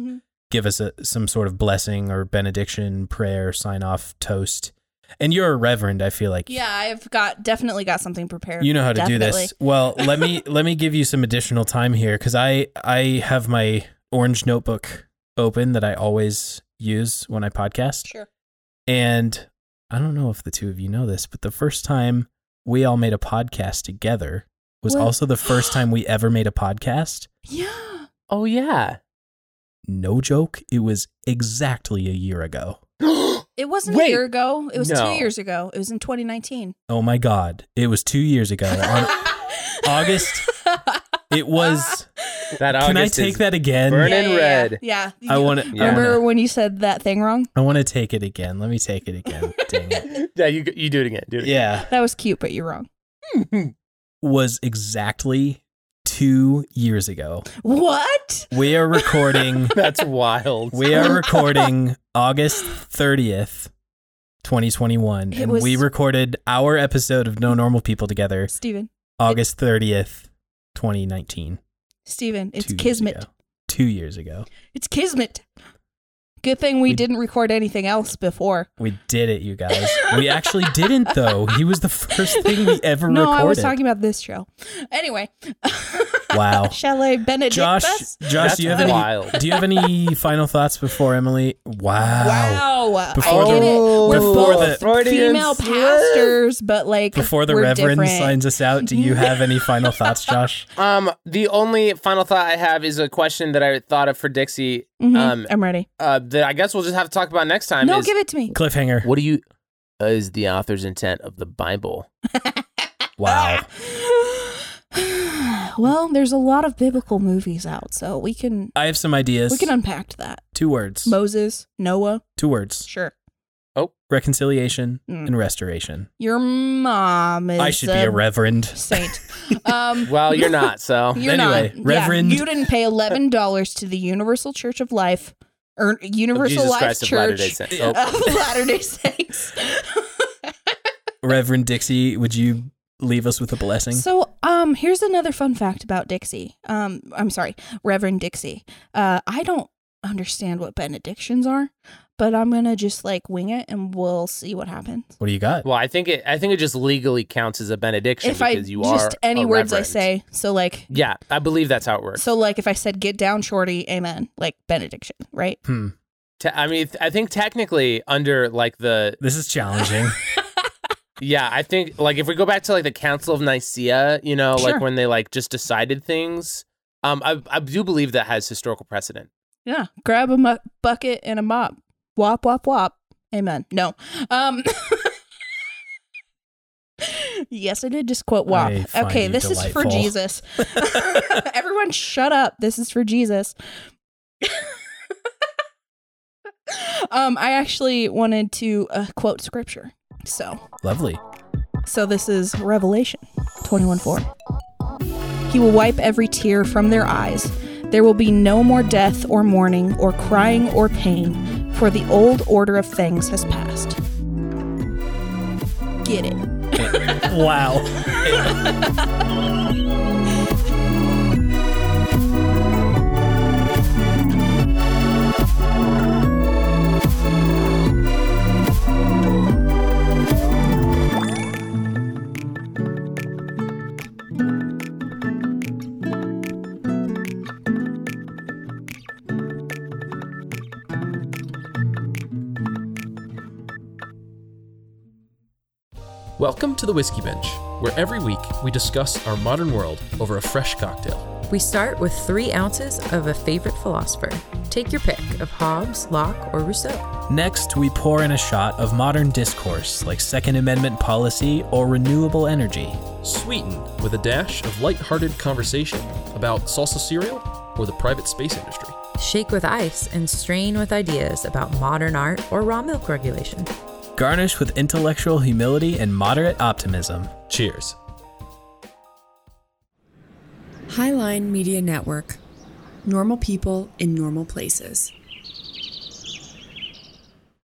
give us some sort of blessing or benediction, prayer, sign off, toast. And you're a reverend, I feel like. Yeah, I've definitely got something prepared. You know how to do this. Well, let me give you some additional time here, because I have my orange notebook open that I always use when I podcast. Sure. And I don't know if the two of you know this, but the first time we all made a podcast together was also the first time we ever made a podcast. Yeah. Oh, yeah. No joke. It was exactly a year ago. It wasn't a year ago. It was 2 years ago. It was in 2019. Oh my God. It was 2 years ago. On August. It was. That August. Can I take that again? Burning red. Yeah. I want to. Remember when you said that thing wrong? I want to take it again. Let me take it again. Dang it. Yeah, you do it again. Do it again. Yeah. That was cute, but you're wrong. Was exactly 2 years ago. What? We are recording. That's wild. We are recording August 30th, 2021. And we recorded our episode of No Normal People together. Stephen. August 30th, 2019. Stephen, it's kismet. 2 years ago. It's kismet. Good thing we didn't record anything else before. We did it, you guys. We actually didn't, though. He was the first thing we ever recorded. No, I was talking about this show. Anyway. Wow. Chalet Benedict. Josh, do you have any final thoughts before Emily? Wow. Wow. Before We're both female pastors, but like before the Reverend signs us out, do you have any final thoughts, Josh? The only final thought I have is a question that I thought of for Dixie. Mm-hmm. I'm ready. That I guess we'll just have to talk about next time. No, give it to me. Cliffhanger. What do you is the author's intent of the Bible? Wow. Well, there's a lot of biblical movies out, so we can. I have some ideas. We can unpack that. 2 words. Moses, Noah. 2 words. Sure. Oh, reconciliation and restoration. Your mom is. I should be a reverend. Saint. Well, you're not. So you're anyway, not. Reverend. Yeah, you didn't pay $11 to the Universal Church of Life, or Universal Life Church of Latter-day Saints. Reverend Dixie, would you leave us with a blessing? So, here's another fun fact about Dixie. I'm sorry, Reverend Dixie. I don't understand what benedictions are, but I'm gonna just like wing it, and we'll see what happens. What do you got? Well, I think it just legally counts as a benediction if because you just are just any a words reverend. I say. So like, yeah, I believe that's how it works. So like, if I said "Get down, shorty," amen, like benediction, right? I mean, I think technically under like the this is challenging. Yeah, I think like if we go back to like the Council of Nicaea, you know, like when they like just decided things, I do believe that has historical precedent. Yeah, grab a bucket and a mop. Wop, wop, wop. Amen. No. Yes, I did just quote wop. Okay, this is for Jesus. Everyone shut up. This is for Jesus. I actually wanted to quote scripture. So lovely. So this is Revelation 21:4. He will wipe every tear from their eyes. There will be no more death or mourning or crying or pain, for the old order of things has passed. Get it? Wow. Welcome to The Whiskey Bench, where every week we discuss our modern world over a fresh cocktail. We start with 3 ounces of a favorite philosopher. Take your pick of Hobbes, Locke, or Rousseau. Next, we pour in a shot of modern discourse like Second Amendment policy or renewable energy. Sweeten with a dash of lighthearted conversation about salsa cereal or the private space industry. Shake with ice and strain with ideas about modern art or raw milk regulation. Garnish with intellectual humility and moderate optimism. Cheers. Highline Media Network. Normal people in normal places.